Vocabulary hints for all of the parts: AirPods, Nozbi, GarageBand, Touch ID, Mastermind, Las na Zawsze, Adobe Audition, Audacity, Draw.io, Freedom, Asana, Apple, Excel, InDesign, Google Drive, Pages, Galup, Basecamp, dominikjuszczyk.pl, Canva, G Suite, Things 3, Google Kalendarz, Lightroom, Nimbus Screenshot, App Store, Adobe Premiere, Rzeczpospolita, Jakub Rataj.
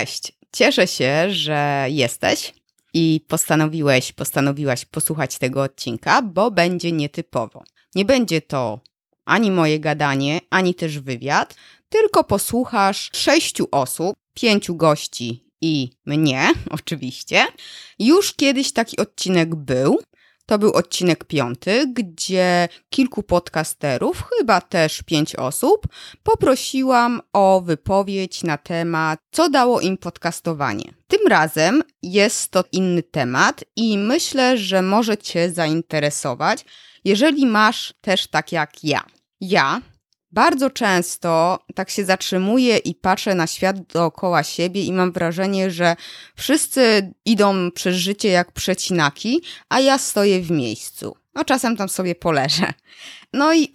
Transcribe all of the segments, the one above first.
Cześć, cieszę się, że jesteś i postanowiłaś posłuchać tego odcinka, bo będzie nietypowo. Nie będzie to ani moje gadanie, ani też wywiad, tylko posłuchasz 6 osób, 5 gości i mnie oczywiście. Już kiedyś taki odcinek był. To był odcinek 5, gdzie kilku podcasterów, chyba też 5 osób, poprosiłam o wypowiedź na temat, co dało im podcastowanie. Tym razem jest to inny temat i myślę, że może Cię zainteresować, jeżeli masz też tak jak ja. Ja bardzo często tak się zatrzymuję i patrzę na świat dookoła siebie i mam wrażenie, że wszyscy idą przez życie jak przecinaki, a ja stoję w miejscu. No czasem tam sobie poleżę. No i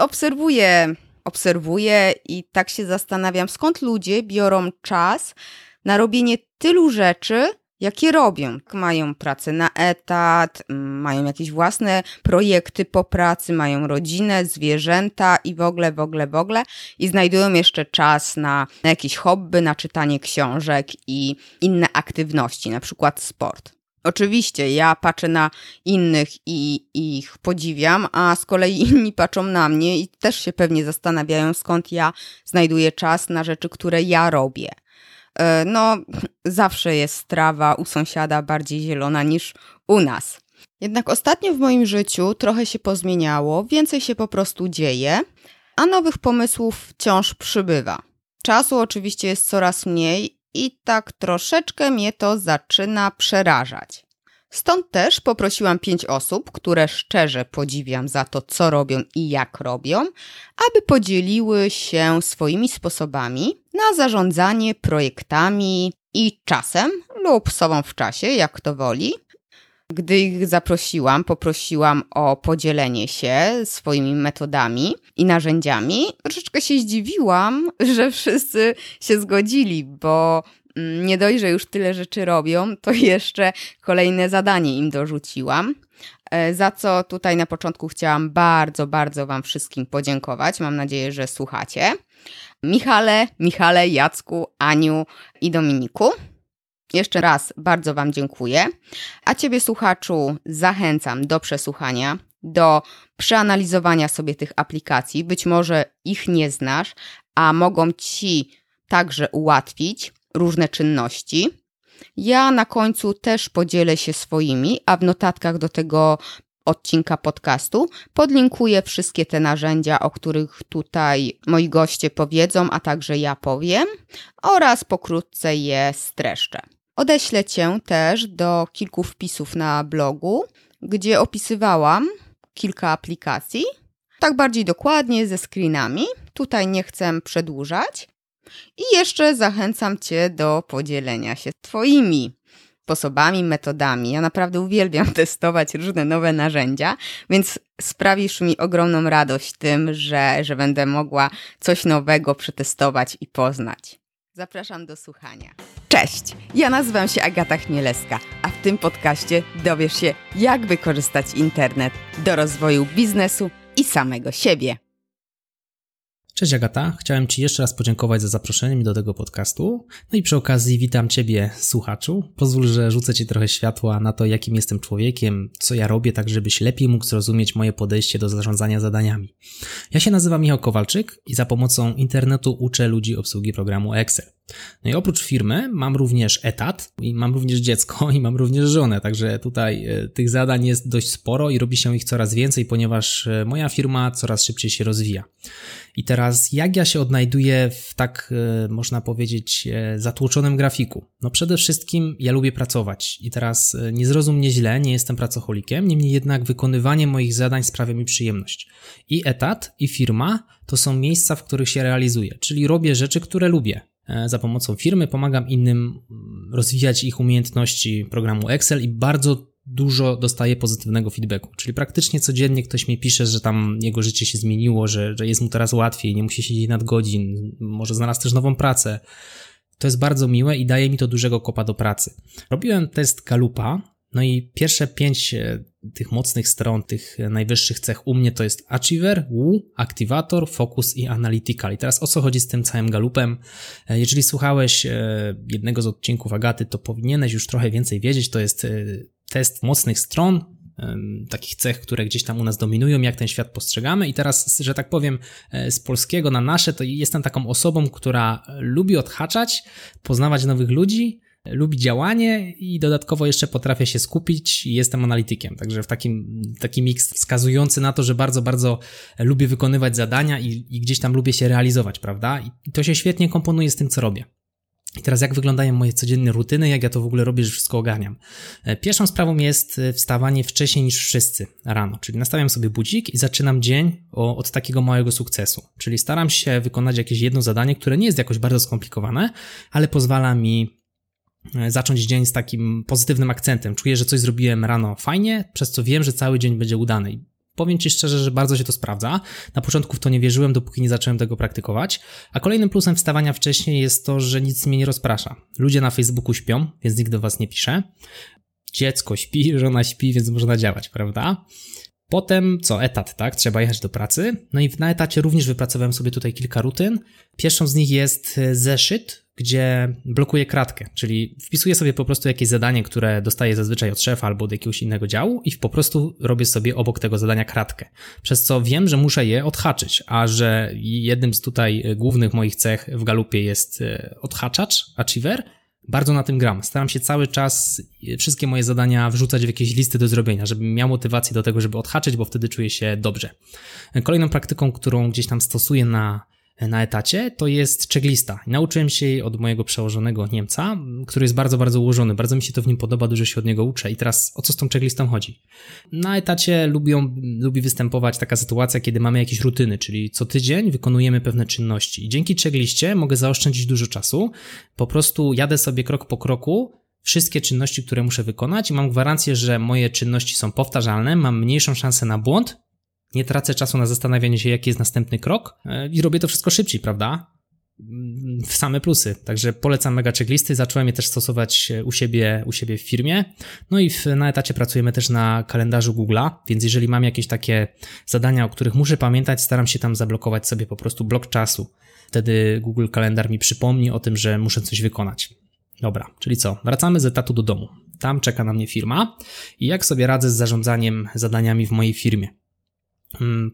obserwuję i tak się zastanawiam, skąd ludzie biorą czas na robienie tylu rzeczy, jakie robią. Mają pracę na etat, mają jakieś własne projekty po pracy, mają rodzinę, zwierzęta i w ogóle. I znajdują jeszcze czas na jakieś hobby, na czytanie książek i inne aktywności, na przykład sport. Oczywiście ja patrzę na innych i ich podziwiam, a z kolei inni patrzą na mnie i też się pewnie zastanawiają, skąd ja znajduję czas na rzeczy, które ja robię. No, zawsze jest trawa u sąsiada bardziej zielona niż u nas. Jednak ostatnio w moim życiu trochę się pozmieniało, więcej się po prostu dzieje, a nowych pomysłów wciąż przybywa. Czasu oczywiście jest coraz mniej i tak troszeczkę mnie to zaczyna przerażać. Stąd też poprosiłam 5 osób, które szczerze podziwiam za to, co robią i jak robią, aby podzieliły się swoimi sposobami na zarządzanie projektami i czasem lub sobą w czasie, jak to woli. Gdy ich zaprosiłam, poprosiłam o podzielenie się swoimi metodami i narzędziami. Troszeczkę się zdziwiłam, że wszyscy się zgodzili, bo nie dość, że już tyle rzeczy robią, to jeszcze kolejne zadanie im dorzuciłam, za co tutaj na początku chciałam bardzo, bardzo Wam wszystkim podziękować. Mam nadzieję, że słuchacie. Michale, Jacku, Aniu i Dominiku. Jeszcze raz bardzo Wam dziękuję. A Ciebie, słuchaczu, zachęcam do przesłuchania, do przeanalizowania sobie tych aplikacji. Być może ich nie znasz, a mogą Ci także ułatwić różne czynności. Ja na końcu też podzielę się swoimi, a w notatkach do tego odcinka podcastu podlinkuję wszystkie te narzędzia, o których tutaj moi goście powiedzą, a także ja powiem, oraz pokrótce je streszczę. Odeślę Cię też do kilku wpisów na blogu, gdzie opisywałam kilka aplikacji, tak bardziej dokładnie ze screenami. Tutaj nie chcę przedłużać. I jeszcze zachęcam Cię do podzielenia się Twoimi sposobami, metodami. Ja naprawdę uwielbiam testować różne nowe narzędzia, więc sprawisz mi ogromną radość tym, że będę mogła coś nowego przetestować i poznać. Zapraszam do słuchania. Cześć, ja nazywam się Agata Chmielska, a w tym podcaście dowiesz się, jak wykorzystać internet do rozwoju biznesu i samego siebie. Cześć Agata, chciałem Ci jeszcze raz podziękować za zaproszenie mnie do tego podcastu. No i przy okazji witam Ciebie, słuchaczu. Pozwól, że rzucę Ci trochę światła na to, jakim jestem człowiekiem, co ja robię, tak żebyś lepiej mógł zrozumieć moje podejście do zarządzania zadaniami. Ja się nazywam Michał Kowalczyk i za pomocą internetu uczę ludzi obsługi programu Excel. No i oprócz firmy mam również etat i mam również dziecko i mam również żonę, także tutaj tych zadań jest dość sporo i robi się ich coraz więcej, ponieważ moja firma coraz szybciej się rozwija. I teraz jak ja się odnajduję w tak, można powiedzieć, zatłoczonym grafiku? No przede wszystkim ja lubię pracować i teraz nie zrozum mnie źle, nie jestem pracoholikiem, niemniej jednak wykonywanie moich zadań sprawia mi przyjemność. I etat, i firma to są miejsca, w których się realizuję, czyli robię rzeczy, które lubię. Za pomocą firmy pomagam innym rozwijać ich umiejętności programu Excel i bardzo dużo dostaję pozytywnego feedbacku, czyli praktycznie codziennie ktoś mi pisze, że tam jego życie się zmieniło, że jest mu teraz łatwiej, nie musi siedzieć nadgodzin, może znalazł też nową pracę. To jest bardzo miłe i daje mi to dużego kopa do pracy. Robiłem test Galupa No i pierwsze 5 tych mocnych stron, tych najwyższych cech u mnie to jest Achiever, Woo, Aktywator, Focus i Analytical. I teraz o co chodzi z tym całym galupem? Jeżeli słuchałeś jednego z odcinków Agaty, to powinieneś już trochę więcej wiedzieć. To jest test mocnych stron, takich cech, które gdzieś tam u nas dominują, jak ten świat postrzegamy. I teraz, że tak powiem, z polskiego na nasze, to jestem taką osobą, która lubi odhaczać, poznawać nowych ludzi, lubi działanie i dodatkowo jeszcze potrafię się skupić i jestem analitykiem. Także w taki miks wskazujący na to, że bardzo, bardzo lubię wykonywać zadania i gdzieś tam lubię się realizować, prawda? I to się świetnie komponuje z tym, co robię. I teraz jak wyglądają moje codzienne rutyny, jak ja to w ogóle robię, że wszystko ogarniam. Pierwszą sprawą jest wstawanie wcześniej niż wszyscy rano, czyli nastawiam sobie budzik i zaczynam dzień od takiego małego sukcesu, czyli staram się wykonać jakieś jedno zadanie, które nie jest jakoś bardzo skomplikowane, ale pozwala mi zacząć dzień z takim pozytywnym akcentem. Czuję, że coś zrobiłem rano fajnie, przez co wiem, że cały dzień będzie udany. Powiem Ci szczerze, że bardzo się to sprawdza. Na początku w to nie wierzyłem, dopóki nie zacząłem tego praktykować. A kolejnym plusem wstawania wcześniej jest to, że nic mnie nie rozprasza. Ludzie na Facebooku śpią, więc nikt do Was nie pisze. Dziecko śpi, żona śpi, więc można działać, prawda? Potem co? Etat, tak? Trzeba jechać do pracy. No i na etacie również wypracowałem sobie tutaj kilka rutyn. Pierwszą z nich jest zeszyt, gdzie blokuję kratkę, czyli wpisuję sobie po prostu jakieś zadanie, które dostaję zazwyczaj od szefa albo od jakiegoś innego działu i po prostu robię sobie obok tego zadania kratkę, przez co wiem, że muszę je odhaczyć, a że jednym z tutaj głównych moich cech w galupie jest odhaczacz, achiever, bardzo na tym gram. Staram się cały czas wszystkie moje zadania wrzucać w jakieś listy do zrobienia, żebym miał motywację do tego, żeby odhaczyć, bo wtedy czuję się dobrze. Kolejną praktyką, którą gdzieś tam stosuję na etacie, to jest checklista. Nauczyłem się jej od mojego przełożonego Niemca, który jest bardzo, bardzo ułożony. Bardzo mi się to w nim podoba, dużo się od niego uczę. I teraz o co z tą checklistą chodzi? Na etacie lubi występować taka sytuacja, kiedy mamy jakieś rutyny, czyli co tydzień wykonujemy pewne czynności. I dzięki checkliście mogę zaoszczędzić dużo czasu. Po prostu jadę sobie krok po kroku wszystkie czynności, które muszę wykonać i mam gwarancję, że moje czynności są powtarzalne, mam mniejszą szansę na błąd, nie tracę czasu na zastanawianie się, jaki jest następny krok i robię to wszystko szybciej, prawda? W same plusy. Także polecam mega checklisty. Zacząłem je też stosować u siebie w firmie. No i na etacie pracujemy też na kalendarzu Google'a, więc jeżeli mam jakieś takie zadania, o których muszę pamiętać, staram się tam zablokować sobie po prostu blok czasu. Wtedy Google Kalendar mi przypomni o tym, że muszę coś wykonać. Dobra, czyli co? Wracamy z etatu do domu. Tam czeka na mnie firma i jak sobie radzę z zarządzaniem zadaniami w mojej firmie?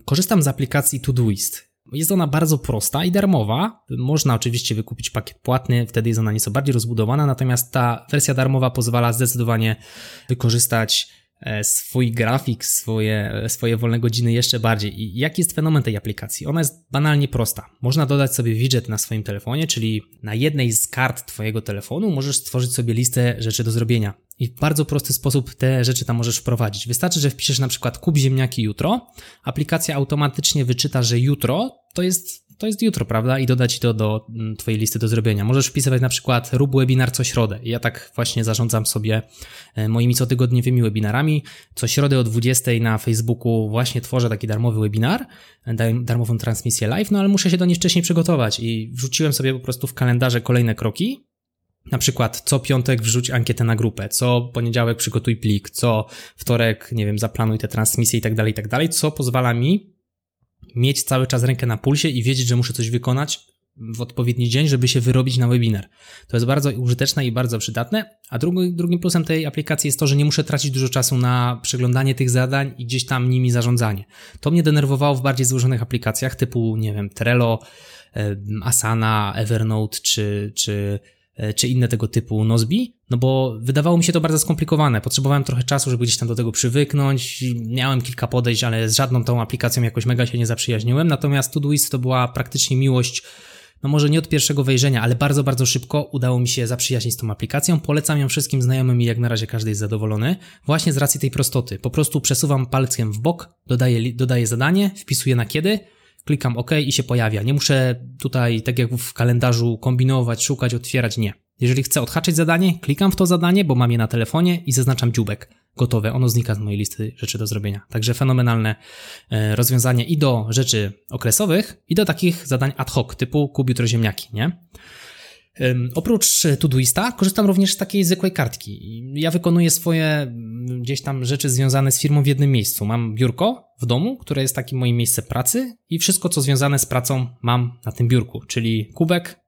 Korzystam z aplikacji Todoist. Jest ona bardzo prosta i darmowa. Można oczywiście wykupić pakiet płatny, wtedy jest ona nieco bardziej rozbudowana, natomiast ta wersja darmowa pozwala zdecydowanie wykorzystać swój grafik, swoje wolne godziny jeszcze bardziej. I jaki jest fenomen tej aplikacji? Ona jest banalnie prosta. Można dodać sobie widget na swoim telefonie, czyli na jednej z kart Twojego telefonu możesz stworzyć sobie listę rzeczy do zrobienia. I w bardzo prosty sposób te rzeczy tam możesz wprowadzić. Wystarczy, że wpiszesz na przykład kup ziemniaki jutro, aplikacja automatycznie wyczyta, że jutro to jest jutro, prawda? I dodać to do Twojej listy do zrobienia. Możesz wpisywać na przykład rób webinar co środę. Ja tak właśnie zarządzam sobie moimi cotygodniowymi webinarami. Co środę o 20 na Facebooku właśnie tworzę taki darmowy webinar, darmową transmisję live, no ale muszę się do niej wcześniej przygotować i wrzuciłem sobie po prostu w kalendarze kolejne kroki. Na przykład co piątek wrzuć ankietę na grupę, co poniedziałek przygotuj plik, co wtorek, nie wiem, zaplanuj te transmisje i tak dalej, co pozwala mi mieć cały czas rękę na pulsie i wiedzieć, że muszę coś wykonać w odpowiedni dzień, żeby się wyrobić na webinar. To jest bardzo użyteczne i bardzo przydatne, a drugim plusem tej aplikacji jest to, że nie muszę tracić dużo czasu na przeglądanie tych zadań i gdzieś tam nimi zarządzanie. To mnie denerwowało w bardziej złożonych aplikacjach typu, nie wiem, Trello, Asana, Evernote czy inne tego typu Nozbi, no bo wydawało mi się to bardzo skomplikowane. Potrzebowałem trochę czasu, żeby gdzieś tam do tego przywyknąć. Miałem kilka podejść, ale z żadną tą aplikacją jakoś mega się nie zaprzyjaźniłem. Natomiast Todoist to była praktycznie miłość, no może nie od pierwszego wejrzenia, ale bardzo, bardzo szybko udało mi się zaprzyjaźnić z tą aplikacją. Polecam ją wszystkim znajomym i jak na razie każdy jest zadowolony. Właśnie z racji tej prostoty. Po prostu przesuwam palcem w bok, dodaję zadanie, wpisuję na kiedy, klikam OK i się pojawia. Nie muszę tutaj, tak jak w kalendarzu, kombinować, szukać, otwierać, nie. Jeżeli chcę odhaczyć zadanie, klikam w to zadanie, bo mam je na telefonie i zaznaczam dzióbek. Gotowe, ono znika z mojej listy rzeczy do zrobienia. Także fenomenalne rozwiązanie i do rzeczy okresowych, i do takich zadań ad hoc, typu kup jutro ziemniaki, nie? Oprócz Todoista korzystam również z takiej zwykłej kartki. Ja wykonuję swoje gdzieś tam rzeczy związane z firmą w jednym miejscu. Mam biurko w domu, które jest takim moim miejscem pracy i wszystko, co związane z pracą, mam na tym biurku, czyli kubek,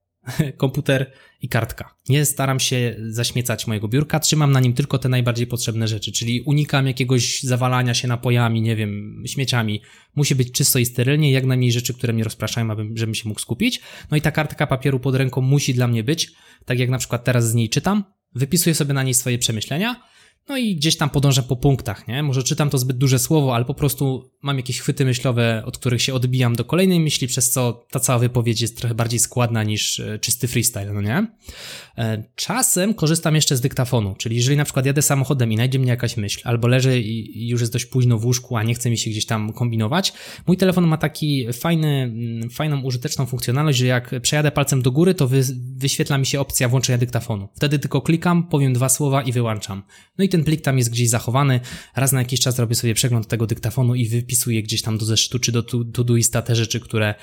komputer i kartka. Nie staram się zaśmiecać mojego biurka, trzymam na nim tylko te najbardziej potrzebne rzeczy, czyli unikam jakiegoś zawalania się napojami, nie wiem, śmieciami. Musi być czysto i sterylnie, jak najmniej rzeczy, które mnie rozpraszają, żebym się mógł skupić. No i ta kartka papieru pod ręką musi dla mnie być, tak jak na przykład teraz z niej czytam, wypisuję sobie na niej swoje przemyślenia, no i gdzieś tam podążam po punktach, nie? Może czytam to zbyt duże słowo, ale po prostu mam jakieś chwyty myślowe, od których się odbijam do kolejnej myśli, przez co ta cała wypowiedź jest trochę bardziej składna niż czysty freestyle, no nie? Czasem korzystam jeszcze z dyktafonu, czyli jeżeli na przykład jadę samochodem i najdzie mnie jakaś myśl, albo leżę i już jest dość późno w łóżku, a nie chce mi się gdzieś tam kombinować, mój telefon ma taki fajną, użyteczną funkcjonalność, że jak przejadę palcem do góry, to wyświetla mi się opcja włączenia dyktafonu. Wtedy tylko klikam, powiem dwa słowa i wyłączam. No i ten plik tam jest gdzieś zachowany, raz na jakiś czas robię sobie przegląd tego dyktafonu i wypisuję gdzieś tam do zeszytu czy do Todoista te rzeczy, które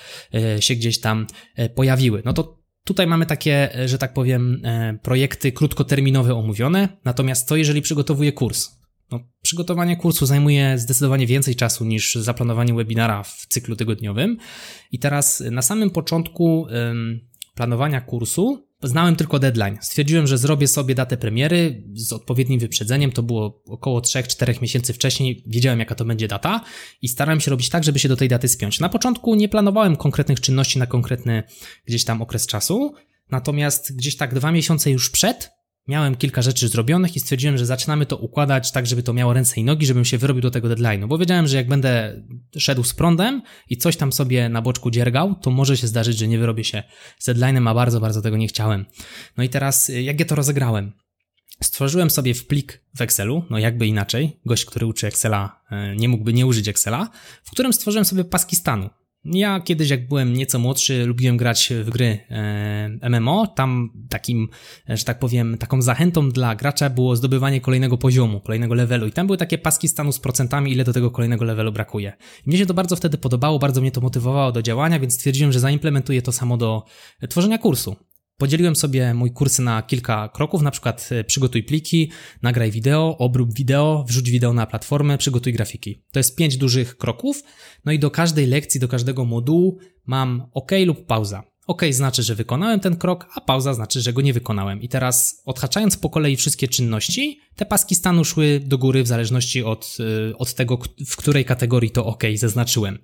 się gdzieś tam pojawiły. No to tutaj mamy takie, że tak powiem, projekty krótkoterminowe omówione, natomiast co jeżeli przygotowuję kurs? No, przygotowanie kursu zajmuje zdecydowanie więcej czasu niż zaplanowanie webinara w cyklu tygodniowym i teraz na samym początku planowania kursu znałem tylko deadline. Stwierdziłem, że zrobię sobie datę premiery z odpowiednim wyprzedzeniem. To było około 3-4 miesięcy wcześniej. Wiedziałem, jaka to będzie data i starałem się robić tak, żeby się do tej daty spiąć. Na początku nie planowałem konkretnych czynności na konkretny gdzieś tam okres czasu, natomiast gdzieś tak 2 miesiące już przed miałem kilka rzeczy zrobionych i stwierdziłem, że zaczynamy to układać tak, żeby to miało ręce i nogi, żebym się wyrobił do tego deadline'u, bo wiedziałem, że jak będę szedł z prądem i coś tam sobie na boczku dziergał, to może się zdarzyć, że nie wyrobię się z deadline'em, a bardzo, bardzo tego nie chciałem. No i teraz, jak ja to rozegrałem? Stworzyłem sobie w plik w Excelu, no jakby inaczej, gość, który uczy Excela, nie mógłby nie użyć Excela, w którym stworzyłem sobie paski stanu. Ja kiedyś, jak byłem nieco młodszy, lubiłem grać w gry MMO. Tam takim, że tak powiem, taką zachętą dla gracza było zdobywanie kolejnego poziomu, kolejnego levelu. I tam były takie paski stanu z procentami, ile do tego kolejnego levelu brakuje. I mnie się to bardzo wtedy podobało, bardzo mnie to motywowało do działania, więc stwierdziłem, że zaimplementuję to samo do tworzenia kursu. Podzieliłem sobie mój kurs na kilka kroków, na przykład przygotuj pliki, nagraj wideo, obrób wideo, wrzuć wideo na platformę, przygotuj grafiki. To jest 5 dużych kroków, no i do każdej lekcji, do każdego modułu mam OK lub pauza. OK znaczy, że wykonałem ten krok, a pauza znaczy, że go nie wykonałem. I teraz odhaczając po kolei wszystkie czynności, te paski stanu szły do góry w zależności od tego, w której kategorii to OK zaznaczyłem.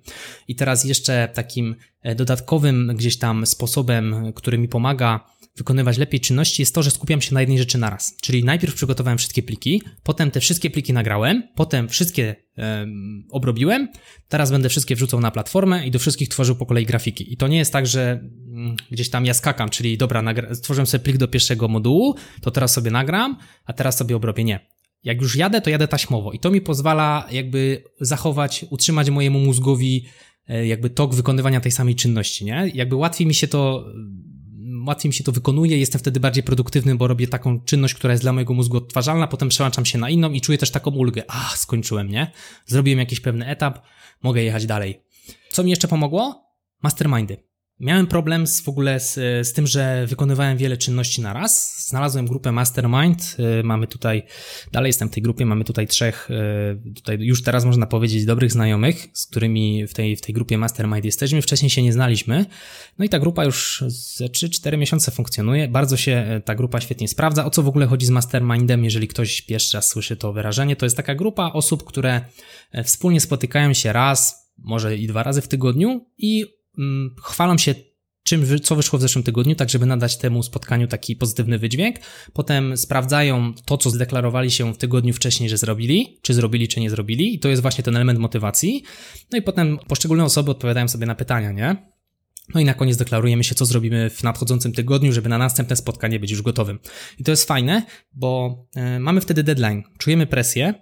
I teraz jeszcze takim dodatkowym gdzieś tam sposobem, który mi pomaga wykonywać lepiej czynności, jest to, że skupiam się na jednej rzeczy naraz. Czyli najpierw przygotowałem wszystkie pliki, potem te wszystkie pliki nagrałem, potem wszystkie obrobiłem, teraz będę wszystkie wrzucał na platformę i do wszystkich tworzył po kolei grafiki. I to nie jest tak, że gdzieś tam ja skakam, czyli dobra, stworzyłem sobie plik do pierwszego modułu, to teraz sobie nagram, a teraz sobie obrobię. Nie. Jak już jadę, to jadę taśmowo i to mi pozwala jakby zachować, utrzymać mojemu mózgowi jakby tok wykonywania tej samej czynności, nie? Jakby łatwiej mi się to wykonuje, jestem wtedy bardziej produktywny, bo robię taką czynność, która jest dla mojego mózgu odtwarzalna, potem przełączam się na inną i czuję też taką ulgę. Ach, skończyłem, nie? Zrobiłem jakiś pewny etap, mogę jechać dalej. Co mi jeszcze pomogło? Mastermindy. Miałem problem w ogóle z tym, że wykonywałem wiele czynności na raz. Znalazłem grupę Mastermind. Mamy tutaj, dalej jestem w tej grupie, mamy tutaj 3, tutaj już teraz można powiedzieć dobrych znajomych, z którymi w tej grupie Mastermind jesteśmy. Wcześniej się nie znaliśmy. No i ta grupa już ze 3-4 miesiące funkcjonuje. Bardzo się ta grupa świetnie sprawdza. O co w ogóle chodzi z Mastermindem? Jeżeli ktoś pierwszy raz słyszy to wyrażenie, to jest taka grupa osób, które wspólnie spotykają się raz, może i 2 razy w tygodniu i chwalą się co wyszło w zeszłym tygodniu, tak żeby nadać temu spotkaniu taki pozytywny wydźwięk. Potem sprawdzają to, co zdeklarowali się w tygodniu wcześniej, że zrobili, czy nie zrobili. I to jest właśnie ten element motywacji. No i potem poszczególne osoby odpowiadają sobie na pytania, nie? No i na koniec deklarujemy się, co zrobimy w nadchodzącym tygodniu, żeby na następne spotkanie być już gotowym. I to jest fajne, bo mamy wtedy deadline, czujemy presję.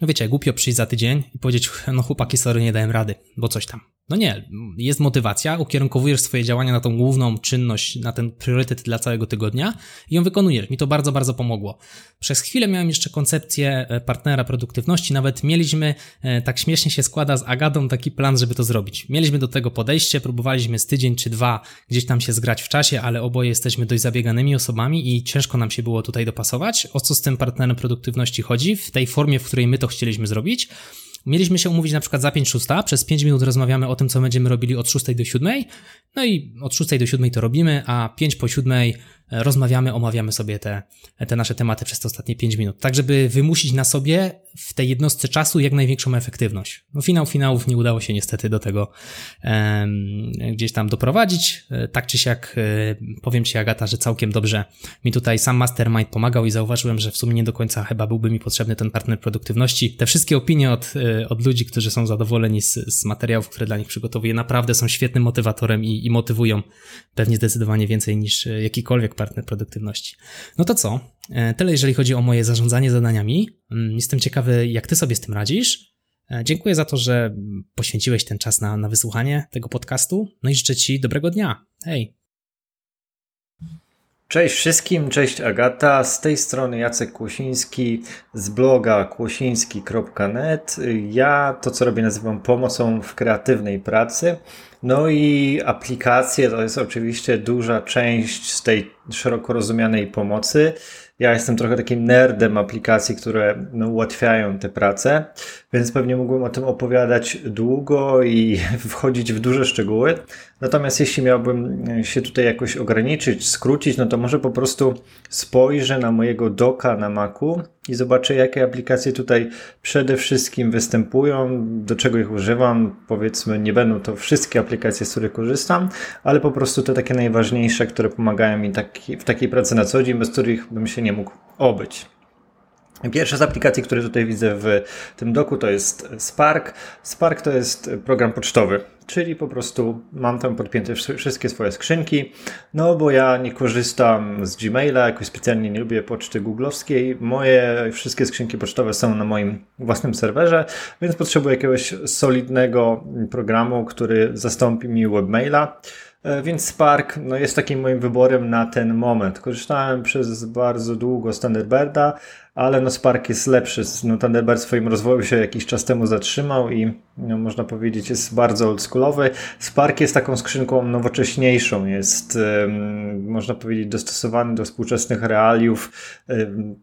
No wiecie, głupio przyjść za tydzień i powiedzieć, no chłopaki, sorry, nie dałem rady, bo coś tam. No nie, jest motywacja, ukierunkowujesz swoje działania na tą główną czynność, na ten priorytet dla całego tygodnia i ją wykonujesz. Mi to bardzo, bardzo pomogło. Przez chwilę miałem jeszcze koncepcję partnera produktywności, nawet mieliśmy, tak śmiesznie się składa z Agatą, taki plan, żeby to zrobić. Mieliśmy do tego podejście, próbowaliśmy z tydzień czy dwa gdzieś tam się zgrać w czasie, ale oboje jesteśmy dość zabieganymi osobami i ciężko nam się było tutaj dopasować. O co z tym partnerem produktywności chodzi, w tej formie, w której my to chcieliśmy zrobić. Mieliśmy się umówić na przykład za 5-6, przez 5 minut rozmawiamy o tym, co będziemy robili od 6 do 7, no i od 6 do 7 to robimy, a 5 po 7 rozmawiamy, omawiamy sobie te nasze tematy przez te ostatnie 5 minut, tak żeby wymusić na sobie w tej jednostce czasu jak największą efektywność. No finał finałów nie udało się niestety do tego gdzieś tam doprowadzić, tak czy siak powiem Ci, Agata, że całkiem dobrze mi tutaj sam mastermind pomagał i zauważyłem, że w sumie nie do końca chyba byłby mi potrzebny ten partner produktywności. Te wszystkie opinie od ludzi, którzy są zadowoleni z materiałów, które dla nich przygotowuję, naprawdę są świetnym motywatorem i motywują pewnie zdecydowanie więcej niż jakikolwiek partner produktywności. No to co? Tyle jeżeli chodzi o moje zarządzanie zadaniami. Jestem ciekawy, jak Ty sobie z tym radzisz. Dziękuję za to, że poświęciłeś ten czas na wysłuchanie tego podcastu. No i życzę Ci dobrego dnia. Hej! Cześć wszystkim, cześć Agata, z tej strony Jacek Kłosiński z bloga kłosiński.net. Ja to, co robię, nazywam pomocą w kreatywnej pracy. No i aplikacje to jest oczywiście duża część z tej szeroko rozumianej pomocy. Ja jestem trochę takim nerdem aplikacji, które ułatwiają tę pracę, więc pewnie mógłbym o tym opowiadać długo i wchodzić w duże szczegóły. Natomiast jeśli miałbym się tutaj jakoś ograniczyć, skrócić, no to może po prostu spojrzę na mojego doka na Macu i zobaczę, jakie aplikacje tutaj przede wszystkim występują, do czego ich używam. Powiedzmy, nie będą to wszystkie aplikacje, z których korzystam, ale po prostu te takie najważniejsze, które pomagają mi w takiej pracy na co dzień, bez których bym się nie mógł obyć. Pierwsza z aplikacji, które tutaj widzę w tym doku, to jest Spark. Spark to jest program pocztowy, czyli po prostu mam tam podpięte wszystkie swoje skrzynki, no bo ja nie korzystam z Gmaila, jakoś specjalnie nie lubię poczty googlowskiej. Moje wszystkie skrzynki pocztowe są na moim własnym serwerze, więc potrzebuję jakiegoś solidnego programu, który zastąpi mi webmaila. Więc Spark jest takim moim wyborem na ten moment. Korzystałem przez bardzo długo z Thunderbirda, ale Spark jest lepszy. Thunderbird w swoim rozwoju się jakiś czas temu zatrzymał i można powiedzieć jest bardzo oldschoolowy. Spark jest taką skrzynką nowocześniejszą. Jest, można powiedzieć, dostosowany do współczesnych realiów,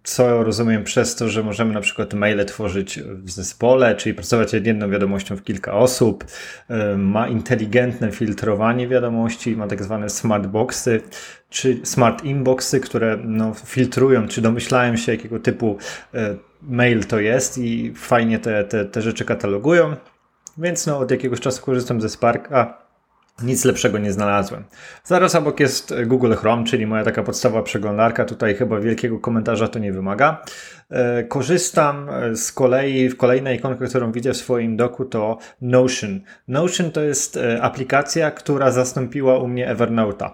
co rozumiem przez to, że możemy na przykład maile tworzyć w zespole, czyli pracować nad jedną wiadomością w kilka osób. Ma inteligentne filtrowanie wiadomości, ma tak zwane smart boxy, czy smart inboxy, które filtrują, czy domyślają się, jakiego typu mail to jest i fajnie te rzeczy katalogują, więc od jakiegoś czasu korzystam ze Sparka. Nic lepszego nie znalazłem. Zaraz obok jest Google Chrome, czyli moja taka podstawowa przeglądarka. Tutaj chyba wielkiego komentarza to nie wymaga. Korzystam z kolei, kolejna ikonka, którą widzę w swoim doku, to Notion. Notion to jest aplikacja, która zastąpiła u mnie Evernote'a.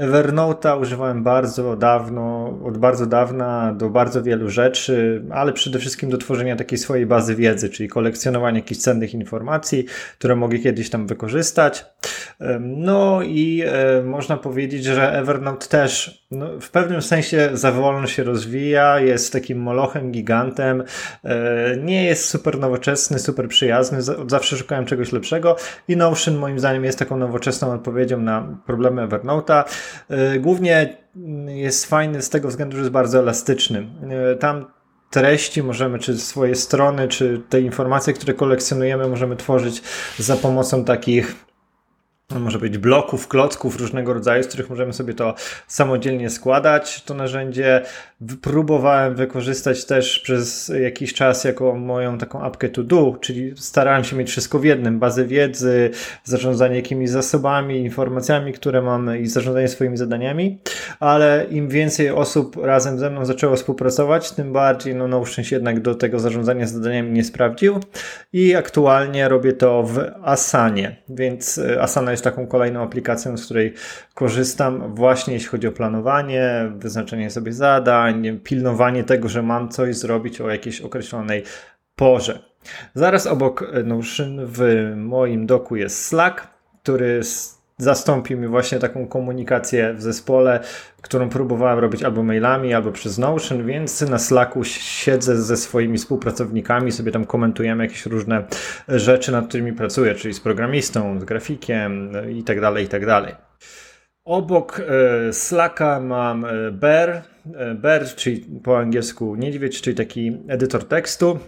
Evernote'a używałem bardzo dawno, od bardzo dawna do bardzo wielu rzeczy, ale przede wszystkim do tworzenia takiej swojej bazy wiedzy, czyli kolekcjonowania jakichś cennych informacji, które mogę kiedyś tam wykorzystać. No i można powiedzieć, że Evernote też w pewnym sensie za wolno się rozwija, jest takim molochem, gigantem, nie jest super nowoczesny, super przyjazny, zawsze szukałem czegoś lepszego i Notion moim zdaniem jest taką nowoczesną odpowiedzią na problemy Evernote'a. Głównie jest fajny z tego względu, że jest bardzo elastyczny. Tam treści możemy, czy swoje strony, czy te informacje, które kolekcjonujemy, możemy tworzyć za pomocą takich, może być bloków, klocków różnego rodzaju, z których możemy sobie to samodzielnie składać. To narzędzie próbowałem wykorzystać też przez jakiś czas jako moją taką apkę to do, czyli starałem się mieć wszystko w jednym. Bazę wiedzy, zarządzanie jakimiś zasobami, informacjami, które mamy i zarządzanie swoimi zadaniami, ale im więcej osób razem ze mną zaczęło współpracować, tym bardziej Notion się jednak do tego zarządzania zadaniami nie sprawdził i aktualnie robię to w Asanie, więc Asana jest taką kolejną aplikacją, z której korzystam właśnie jeśli chodzi o planowanie, wyznaczenie sobie zadań, pilnowanie tego, że mam coś zrobić o jakiejś określonej porze. Zaraz obok Notion w moim doku jest Slack, który zastąpił mi właśnie taką komunikację w zespole, którą próbowałem robić albo mailami, albo przez Notion, więc na Slacku siedzę ze swoimi współpracownikami, sobie tam komentujemy jakieś różne rzeczy, nad którymi pracuję, czyli z programistą, z grafikiem itd., itd. Obok Slacka mam Bear, czyli po angielsku niedźwiedź, czyli taki edytor tekstu.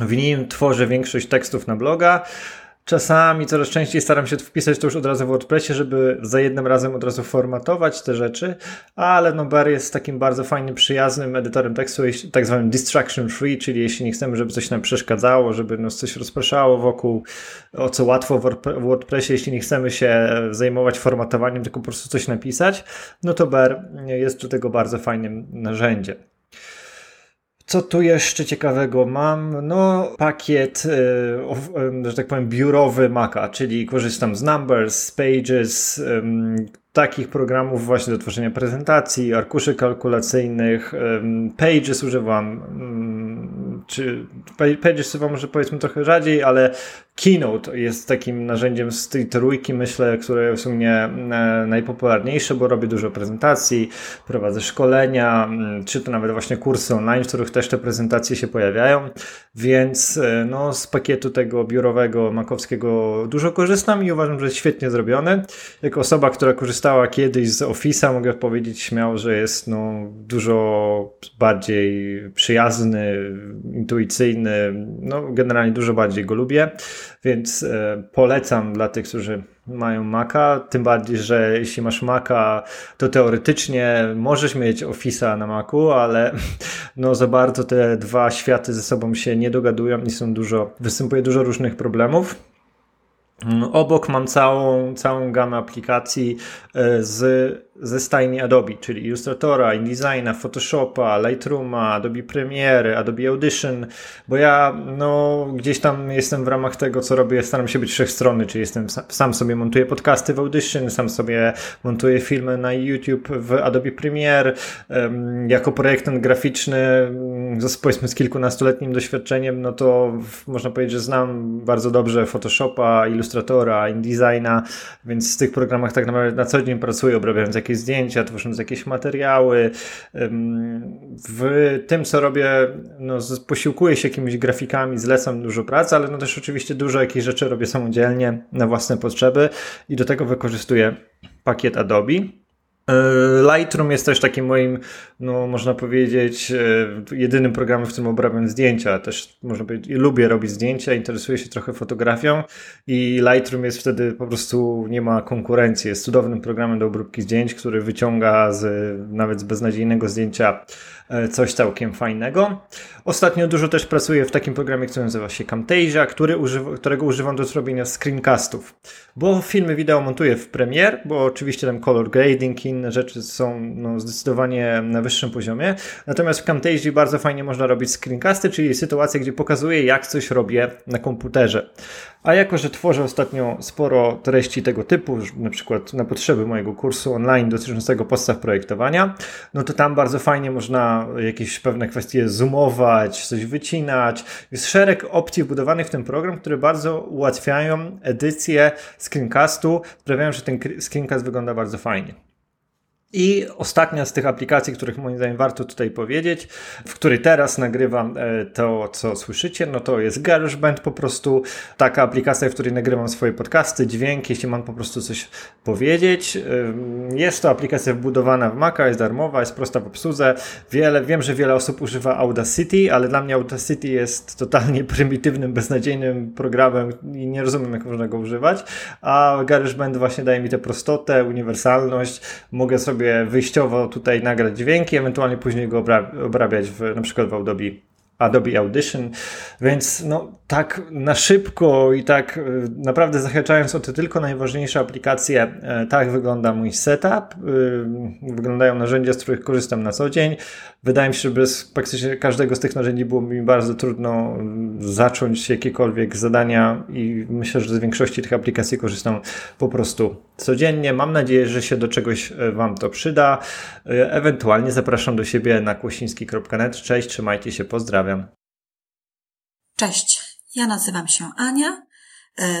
W nim tworzę większość tekstów na bloga. Czasami, coraz częściej staram się wpisać to już od razu w WordPressie, żeby za jednym razem od razu formatować te rzeczy, ale no Bear jest takim bardzo fajnym, przyjaznym edytorem tekstu, tak zwanym distraction free, czyli jeśli nie chcemy, żeby coś nam przeszkadzało, żeby nas coś rozpraszało wokół, o co łatwo w WordPressie, jeśli nie chcemy się zajmować formatowaniem, tylko po prostu coś napisać, no to Bear jest do tego bardzo fajnym narzędziem. Co tu jeszcze ciekawego mam? No pakiet, że tak powiem, biurowy Maca, czyli korzystam z Numbers, z Pages, takich programów właśnie do tworzenia prezentacji, arkuszy kalkulacyjnych. Pages używam, czy Pages używam może powiedzmy trochę rzadziej, ale Keynote jest takim narzędziem z tej trójki, myślę, które jest u mnie najpopularniejsze, bo robię dużo prezentacji, prowadzę szkolenia, czy to nawet właśnie kursy online, w których też te prezentacje się pojawiają, więc no, z pakietu tego biurowego, makowskiego dużo korzystam i uważam, że jest świetnie zrobiony. Jako osoba, która korzystała kiedyś z Office'a, mogę powiedzieć śmiało, że jest no, dużo bardziej przyjazny, intuicyjny, no, generalnie dużo bardziej go lubię. Więc polecam dla tych, którzy mają Maca, tym bardziej, że jeśli masz Maca, to teoretycznie możesz mieć Office'a na Macu, ale no za bardzo te dwa światy ze sobą się nie dogadują i występuje dużo różnych problemów. Obok mam całą gamę aplikacji ze stajni Adobe, czyli Illustratora, InDesigna, Photoshopa, Lightrooma, Adobe Premiere, Adobe Audition, bo ja no, gdzieś tam jestem w ramach tego, co robię, staram się być wszechstronny, czyli sam sobie montuję podcasty w Audition, sam sobie montuję filmy na YouTube w Adobe Premiere, jako projektant graficzny, powiedzmy z kilkunastoletnim doświadczeniem, no to można powiedzieć, że znam bardzo dobrze Photoshopa, Illustratora, InDesigna, więc w tych programach tak naprawdę na co dzień pracuję, obrabiając jakieś zdjęcia, tworząc jakieś materiały. W tym, co robię, no, posiłkuję się jakimiś grafikami, zlecam dużo pracy, ale no też oczywiście dużo jakichś rzeczy robię samodzielnie na własne potrzeby i do tego wykorzystuję pakiet Adobe. Lightroom jest też takim moim, no można powiedzieć, jedynym programem, w którym obrabiam zdjęcia. Też można powiedzieć, lubię robić zdjęcia, interesuję się trochę fotografią i Lightroom jest wtedy po prostu, nie ma konkurencji. Jest cudownym programem do obróbki zdjęć, który wyciąga nawet z beznadziejnego zdjęcia coś całkiem fajnego. Ostatnio dużo też pracuję w takim programie, który nazywa się Camtasia, którego używam do zrobienia screencastów, bo filmy wideo montuję w Premiere, bo oczywiście tam color grading i inne rzeczy są no, zdecydowanie na wyższym poziomie. Natomiast w Camtasia bardzo fajnie można robić screencasty, czyli sytuacje, gdzie pokazuję, jak coś robię na komputerze. A jako, że tworzę ostatnio sporo treści tego typu, na przykład na potrzeby mojego kursu online dotyczącego podstaw projektowania, no to tam bardzo fajnie można jakieś pewne kwestie zoomować, coś wycinać. Jest szereg opcji wbudowanych w ten program, które bardzo ułatwiają edycję screencastu, sprawiają, że ten screencast wygląda bardzo fajnie. I ostatnia z tych aplikacji, których moim zdaniem warto tutaj powiedzieć, w której teraz nagrywam to, co słyszycie, no to jest GarageBand, po prostu taka aplikacja, w której nagrywam swoje podcasty, dźwięk, jeśli mam po prostu coś powiedzieć. Jest to aplikacja wbudowana w Maca, jest darmowa, jest prosta w obsłudze. Wiem, że wiele osób używa Audacity, ale dla mnie Audacity jest totalnie prymitywnym, beznadziejnym programem i nie rozumiem, jak można go używać, a GarageBand właśnie daje mi tę prostotę, uniwersalność, mogę sobie wyjściowo tutaj nagrać dźwięki, ewentualnie później go obrabiać na przykład w Adobe Audition, więc no tak na szybko i tak naprawdę zahaczając o te tylko najważniejsze aplikacje, tak wygląda mój setup, wyglądają narzędzia, z których korzystam na co dzień. Wydaje mi się, że bez praktycznie każdego z tych narzędzi było mi bardzo trudno zacząć jakiekolwiek zadania i myślę, że z większości tych aplikacji korzystam po prostu codziennie. Mam nadzieję, że się do czegoś Wam to przyda. Ewentualnie zapraszam do siebie na kłosiński.net. Cześć, trzymajcie się, pozdrawiam. Cześć, Ja nazywam się Ania,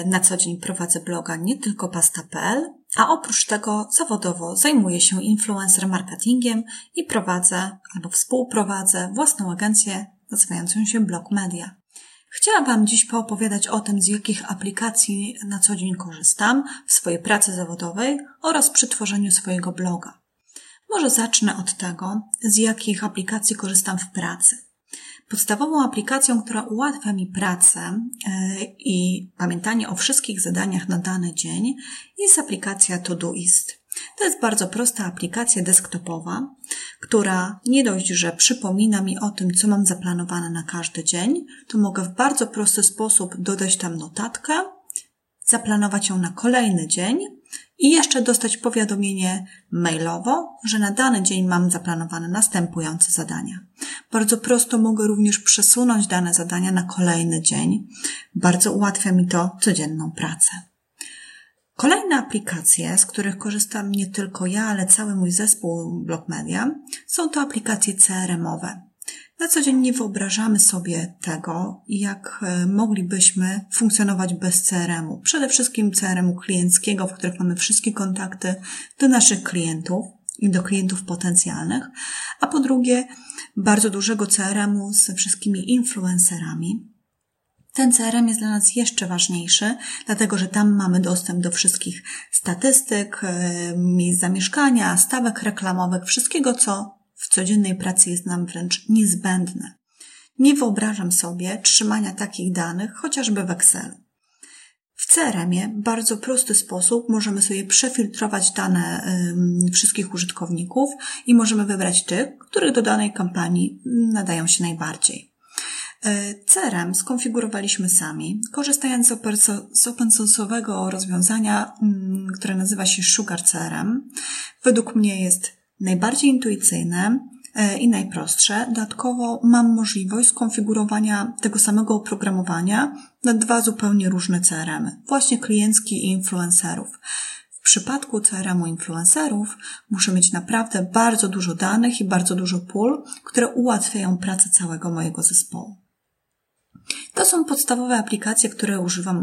na co dzień prowadzę bloga nie tylko pasta.pl, a oprócz tego zawodowo zajmuję się influencer marketingiem i prowadzę albo współprowadzę własną agencję nazywającą się Blog Media. Chciałam Wam dziś poopowiadać o tym, z jakich aplikacji na co dzień korzystam w swojej pracy zawodowej oraz przy tworzeniu swojego bloga. Może zacznę od tego, z jakich aplikacji korzystam w pracy. Podstawową aplikacją, która ułatwia mi pracę i pamiętanie o wszystkich zadaniach na dany dzień, jest aplikacja Todoist. To jest bardzo prosta aplikacja desktopowa, która nie dość, że przypomina mi o tym, co mam zaplanowane na każdy dzień, to mogę w bardzo prosty sposób dodać tam notatkę, zaplanować ją na kolejny dzień i jeszcze dostać powiadomienie mailowo, że na dany dzień mam zaplanowane następujące zadania. Bardzo prosto mogę również przesunąć dane zadania na kolejny dzień. Bardzo ułatwia mi to codzienną pracę. Kolejne aplikacje, z których korzystam nie tylko ja, ale cały mój zespół Blog Media, są to aplikacje CRM-owe. Na co dzień nie wyobrażamy sobie tego, jak moglibyśmy funkcjonować bez CRM-u. Przede wszystkim CRM-u klienckiego, w którym mamy wszystkie kontakty do naszych klientów i do klientów potencjalnych, a po drugie bardzo dużego CRM-u ze wszystkimi influencerami. Ten CRM jest dla nas jeszcze ważniejszy, dlatego że tam mamy dostęp do wszystkich statystyk, miejsc zamieszkania, stawek reklamowych, wszystkiego, co w codziennej pracy jest nam wręcz niezbędne. Nie wyobrażam sobie trzymania takich danych, chociażby w Excelu. W CRM-ie w bardzo prosty sposób możemy sobie przefiltrować dane wszystkich użytkowników i możemy wybrać tych, których do danej kampanii nadają się najbardziej. CRM skonfigurowaliśmy sami, korzystając z open source'owego rozwiązania, które nazywa się Sugar CRM. Według mnie jest najbardziej intuicyjne i najprostsze. Dodatkowo mam możliwość skonfigurowania tego samego oprogramowania na dwa zupełnie różne CRM-y, właśnie kliencki i influencerów. W przypadku CRM-u influencerów muszę mieć naprawdę bardzo dużo danych i bardzo dużo pól, które ułatwiają pracę całego mojego zespołu. To są podstawowe aplikacje,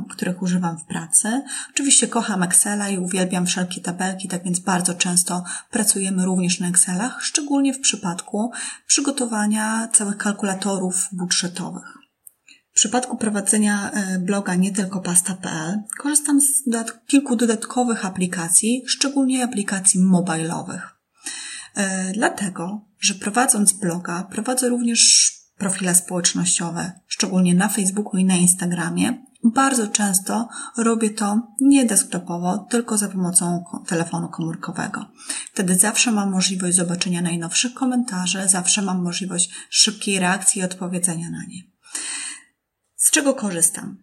których używam w pracy. Oczywiście kocham Excela i uwielbiam wszelkie tabelki, tak więc bardzo często pracujemy również na Excelach, szczególnie w przypadku przygotowania całych kalkulatorów budżetowych. W przypadku prowadzenia bloga nie tylko pasta.pl korzystam z kilku dodatkowych aplikacji, szczególnie aplikacji mobilowych. Dlatego, że prowadząc bloga, prowadzę również profile społecznościowe, szczególnie na Facebooku i na Instagramie. Bardzo często robię to nie desktopowo, tylko za pomocą telefonu komórkowego. Wtedy zawsze mam możliwość zobaczenia najnowszych komentarzy, zawsze mam możliwość szybkiej reakcji i odpowiedzenia na nie. Z czego korzystam?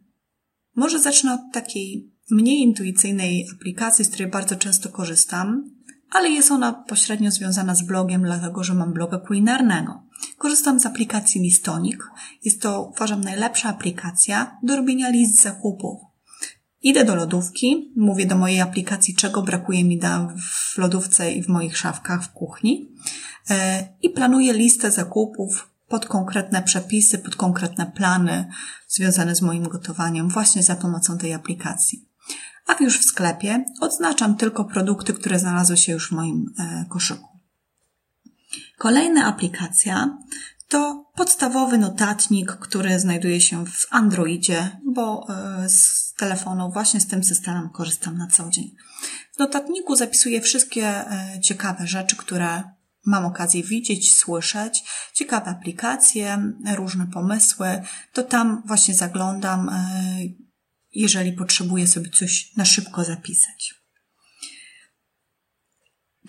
Może zacznę od takiej mniej intuicyjnej aplikacji, z której bardzo często korzystam, ale jest ona pośrednio związana z blogiem, dlatego że mam bloga kulinarnego. Korzystam z aplikacji Listonik. Jest to, uważam, najlepsza aplikacja do robienia list zakupów. Idę do lodówki, mówię do mojej aplikacji, czego brakuje mi w lodówce i w moich szafkach w kuchni i planuję listę zakupów pod konkretne przepisy, pod konkretne plany związane z moim gotowaniem właśnie za pomocą tej aplikacji. A już w sklepie odznaczam tylko produkty, które znalazły się już w moim koszyku. Kolejna aplikacja to podstawowy notatnik, który znajduje się w Androidzie, bo z telefonu właśnie z tym systemem korzystam na co dzień. W notatniku zapisuję wszystkie ciekawe rzeczy, które mam okazję widzieć, słyszeć, ciekawe aplikacje, różne pomysły, to tam właśnie zaglądam, jeżeli potrzebuję sobie coś na szybko zapisać.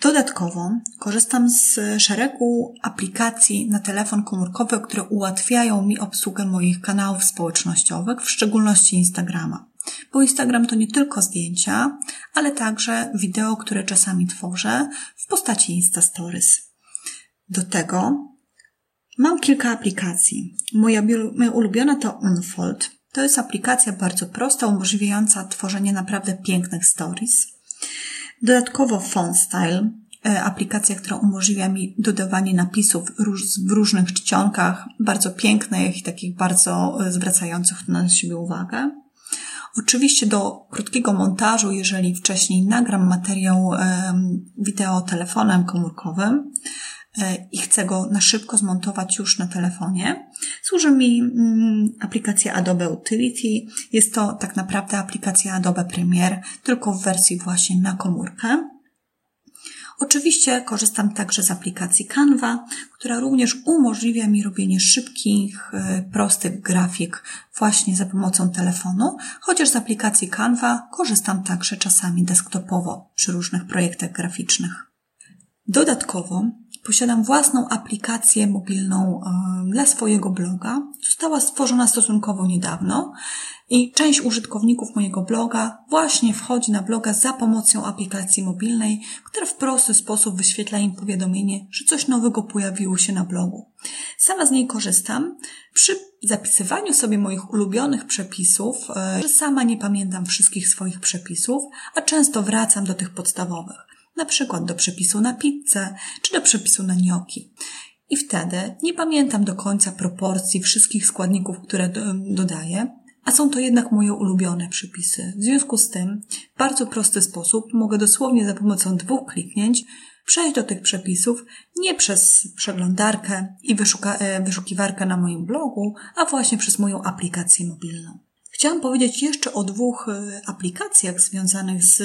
Dodatkowo korzystam z szeregu aplikacji na telefon komórkowy, które ułatwiają mi obsługę moich kanałów społecznościowych, w szczególności Instagrama. Bo Instagram to nie tylko zdjęcia, ale także wideo, które czasami tworzę w postaci Instastories. Do tego mam kilka aplikacji. Moja ulubiona to Unfold. To jest aplikacja bardzo prosta, umożliwiająca tworzenie naprawdę pięknych stories. Dodatkowo Font Style, aplikacja, która umożliwia mi dodawanie napisów w różnych czcionkach, bardzo pięknych i takich bardzo zwracających na siebie uwagę. Oczywiście do krótkiego montażu, jeżeli wcześniej nagram materiał wideo telefonem komórkowym i chcę go na szybko zmontować już na telefonie, służy mi aplikacja Adobe Utility. Jest to tak naprawdę aplikacja Adobe Premiere, tylko w wersji właśnie na komórkę. Oczywiście korzystam także z aplikacji Canva, która również umożliwia mi robienie szybkich, prostych grafik właśnie za pomocą telefonu, chociaż z aplikacji Canva korzystam także czasami desktopowo przy różnych projektach graficznych. Dodatkowo posiadam własną aplikację mobilną dla swojego bloga. Została stworzona stosunkowo niedawno i część użytkowników mojego bloga właśnie wchodzi na bloga za pomocą aplikacji mobilnej, która w prosty sposób wyświetla im powiadomienie, że coś nowego pojawiło się na blogu. Sama z niej korzystam przy zapisywaniu sobie moich ulubionych przepisów, że sama nie pamiętam wszystkich swoich przepisów, a często wracam do tych podstawowych. Na przykład do przepisu na pizzę, czy do przepisu na gnocchi. I wtedy nie pamiętam do końca proporcji wszystkich składników, które dodaję, a są to jednak moje ulubione przepisy. W związku z tym w bardzo prosty sposób mogę dosłownie za pomocą 2 kliknięć przejść do tych przepisów nie przez przeglądarkę i wyszukiwarkę na moim blogu, a właśnie przez moją aplikację mobilną. Chciałam powiedzieć jeszcze o 2 aplikacjach związanych z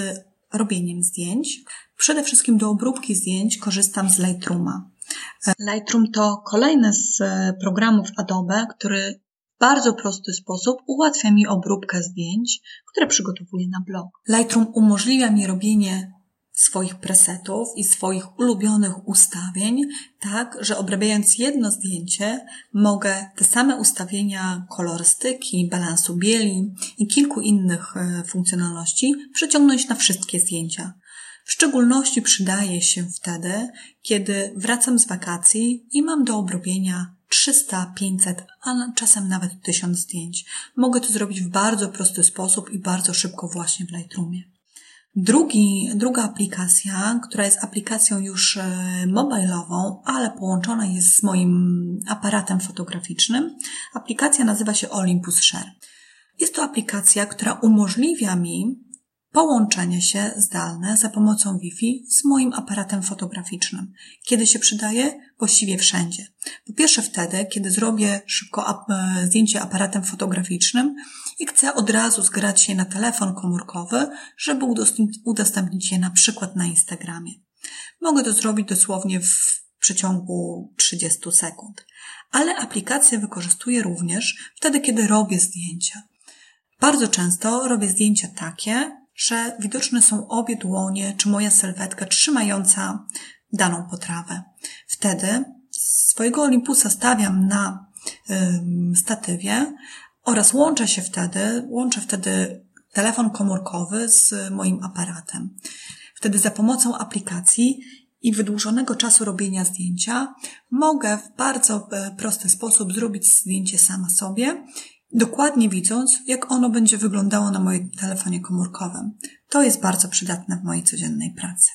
robieniem zdjęć. Przede wszystkim do obróbki zdjęć korzystam z Lightrooma. Lightroom to kolejny z programów Adobe, który w bardzo prosty sposób ułatwia mi obróbkę zdjęć, które przygotowuję na blog. Lightroom umożliwia mi robienie swoich presetów i swoich ulubionych ustawień, tak, że obrabiając jedno zdjęcie mogę te same ustawienia kolorystyki, balansu bieli i kilku innych funkcjonalności przeciągnąć na wszystkie zdjęcia. W szczególności przydaje się wtedy, kiedy wracam z wakacji i mam do obrobienia 300, 500, a czasem nawet 1000 zdjęć. Mogę to zrobić w bardzo prosty sposób i bardzo szybko właśnie w Lightroomie. Druga aplikacja, która jest aplikacją już mobilową, ale połączona jest z moim aparatem fotograficznym. Aplikacja nazywa się Olympus Share. Jest to aplikacja, która umożliwia mi połączenie się zdalne za pomocą Wi-Fi z moim aparatem fotograficznym. Kiedy się przydaje? Właściwie wszędzie. Po pierwsze wtedy, kiedy zrobię szybko zdjęcie aparatem fotograficznym i chcę od razu zgrać je na telefon komórkowy, żeby udostępnić je na przykład na Instagramie. Mogę to zrobić dosłownie w przeciągu 30 sekund. Ale aplikację wykorzystuję również wtedy, kiedy robię zdjęcia. Bardzo często robię zdjęcia takie, że widoczne są obie dłonie czy moja sylwetka trzymająca daną potrawę. Wtedy swojego Olympusa stawiam na statywie oraz łączę wtedy telefon komórkowy z moim aparatem. Wtedy za pomocą aplikacji i wydłużonego czasu robienia zdjęcia mogę w bardzo prosty sposób zrobić zdjęcie sama sobie, dokładnie widząc, jak ono będzie wyglądało na moim telefonie komórkowym. To jest bardzo przydatne w mojej codziennej pracy.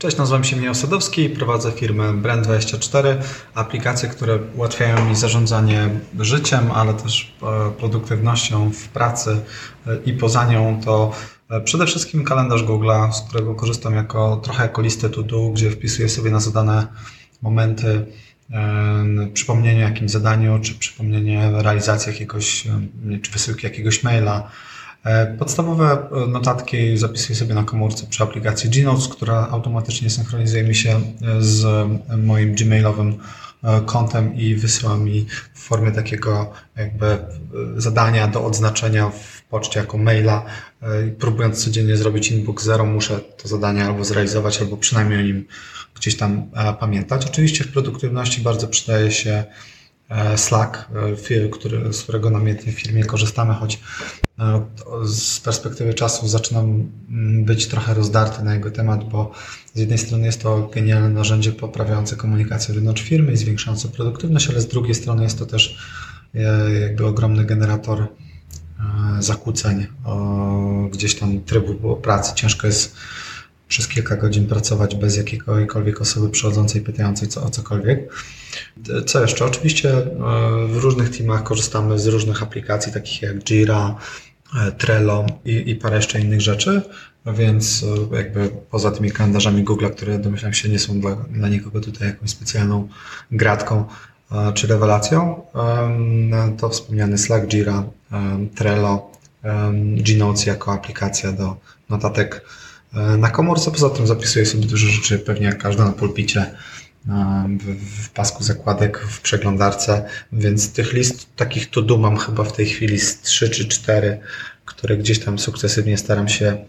Cześć, nazywam się Michał Sadowski i prowadzę firmę Brand24. Aplikacje, które ułatwiają mi zarządzanie życiem, ale też produktywnością w pracy i poza nią to przede wszystkim kalendarz Google'a, z którego korzystam trochę jako listę to do, gdzie wpisuję sobie na zadane momenty przypomnienie o jakimś zadaniu, czy przypomnienie realizacji jakiegoś, czy wysyłki jakiegoś maila. Podstawowe notatki zapisuję sobie na komórce przy aplikacji G-Notes, która automatycznie synchronizuje mi się z moim gmailowym kontem i wysyła mi w formie takiego jakby zadania do odznaczenia w poczcie jako maila. Próbując codziennie zrobić inbox zero, muszę to zadanie albo zrealizować, albo przynajmniej o nim gdzieś tam pamiętać. Oczywiście w produktywności bardzo przydaje się Slack, z którego namiętnie w firmie korzystamy, choć z perspektywy czasu zaczynam być trochę rozdarty na jego temat, bo z jednej strony jest to genialne narzędzie poprawiające komunikację wewnątrz firmy i zwiększające produktywność, ale z drugiej strony jest to też jakby ogromny generator zakłóceń, gdzieś tam trybu pracy. Ciężko jest przez kilka godzin pracować bez jakiejkolwiek osoby przychodzącej, pytającej o cokolwiek. Co jeszcze? Oczywiście w różnych teamach korzystamy z różnych aplikacji, takich jak Jira, Trello i parę jeszcze innych rzeczy, więc jakby poza tymi kalendarzami Google, które domyślam się nie są dla nikogo tutaj jakąś specjalną gratką czy rewelacją, to wspomniany Slack, Jira, Trello, Gnotes jako aplikacja do notatek na komórce. Poza tym zapisuję sobie dużo rzeczy, pewnie jak każda, na pulpicie, w pasku zakładek, w przeglądarce, więc tych list takich to do mam chyba w tej chwili z 3 czy 4, które gdzieś tam sukcesywnie staram się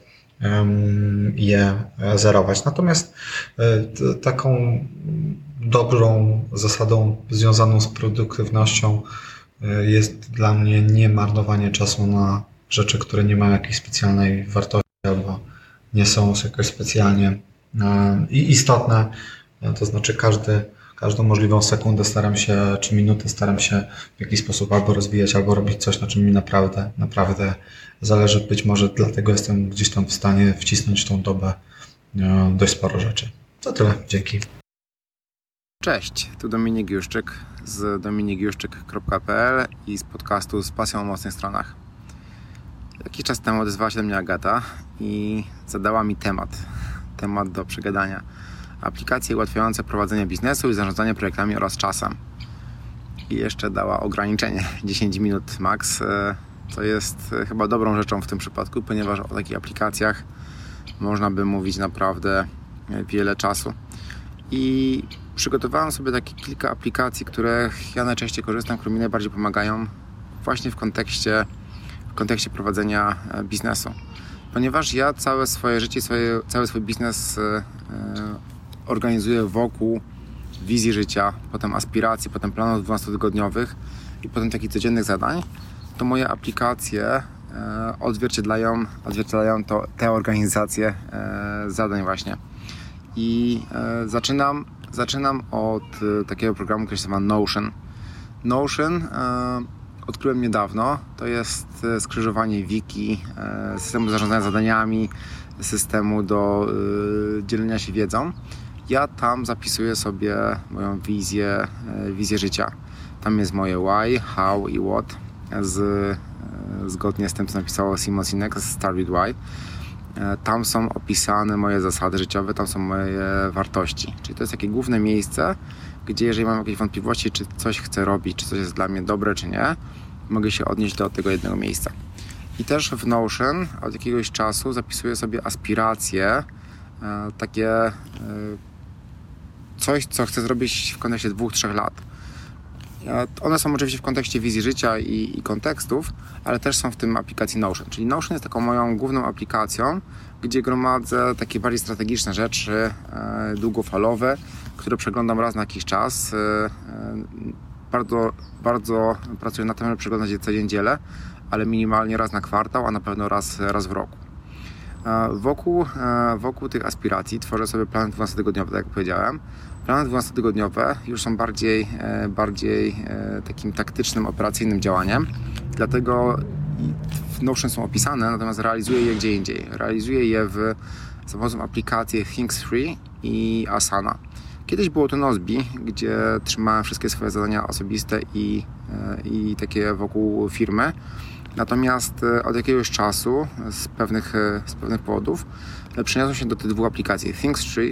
je zerować. Natomiast taką dobrą zasadą związaną z produktywnością jest dla mnie nie marnowanie czasu na rzeczy, które nie mają jakiejś specjalnej wartości albo nie są jakoś specjalnie istotne. To znaczy każdą możliwą sekundę staram się, czy minutę staram się w jakiś sposób albo rozwijać, albo robić coś, na czym mi naprawdę zależy. Być może dlatego jestem gdzieś tam w stanie wcisnąć tą dobę dość sporo rzeczy. To tyle. Dzięki. Cześć, tu Dominik Juszczyk z dominikjuszczyk.pl i z podcastu Z pasją o mocnych stronach. Jakiś czas temu odezwała się do mnie Agata i zadała mi temat do przegadania. Aplikacje ułatwiające prowadzenie biznesu i zarządzanie projektami oraz czasem. I jeszcze dała ograniczenie 10 minut max, co jest chyba dobrą rzeczą w tym przypadku, ponieważ o takich aplikacjach można by mówić naprawdę wiele czasu. I przygotowałem sobie takie kilka aplikacji, których ja najczęściej korzystam, które mi najbardziej pomagają właśnie w kontekście prowadzenia biznesu. Ponieważ ja całe swoje życie, cały swój biznes organizuję wokół wizji życia, potem aspiracji, potem planów 12-tygodniowych i potem takich codziennych zadań, to moje aplikacje odzwierciedlają tę organizację zadań właśnie. I zaczynam od takiego programu, który się nazywa Notion. Notion odkryłem niedawno. To jest skrzyżowanie wiki, systemu zarządzania zadaniami, systemu do dzielenia się wiedzą. Ja tam zapisuję sobie moją wizję życia. Tam jest moje why, how i what. Zgodnie z tym, co napisało Simon Sinek z Start With Why. Tam są opisane moje zasady życiowe, tam są moje wartości. Czyli to jest takie główne miejsce, gdzie jeżeli mam jakieś wątpliwości, czy coś chcę robić, czy coś jest dla mnie dobre, czy nie, mogę się odnieść do tego jednego miejsca. I też w Notion od jakiegoś czasu zapisuję sobie aspiracje, takie coś, co chcę zrobić w kontekście 2-3 lat. One są oczywiście w kontekście wizji życia i kontekstów, ale też są w tym aplikacji Notion. Czyli Notion jest taką moją główną aplikacją, gdzie gromadzę takie bardziej strategiczne rzeczy, długofalowe, które przeglądam raz na jakiś czas. Bardzo, bardzo pracuję na tym, żeby przeglądać je co niedzielę, ale minimalnie raz na kwartał, a na pewno raz w roku. Wokół tych aspiracji tworzę sobie plany 12-tygodniowe, tak jak powiedziałem. Plany 12-tygodniowe już są bardziej takim taktycznym, operacyjnym działaniem, dlatego w Notion są opisane, natomiast realizuję je gdzie indziej. Realizuję je za pomocą aplikacji Things 3 i Asana. Kiedyś było to Nozbi, gdzie trzymałem wszystkie swoje zadania osobiste i takie wokół firmy. Natomiast od jakiegoś czasu, z pewnych powodów, przeniosłem się do tych dwóch aplikacji. Things 3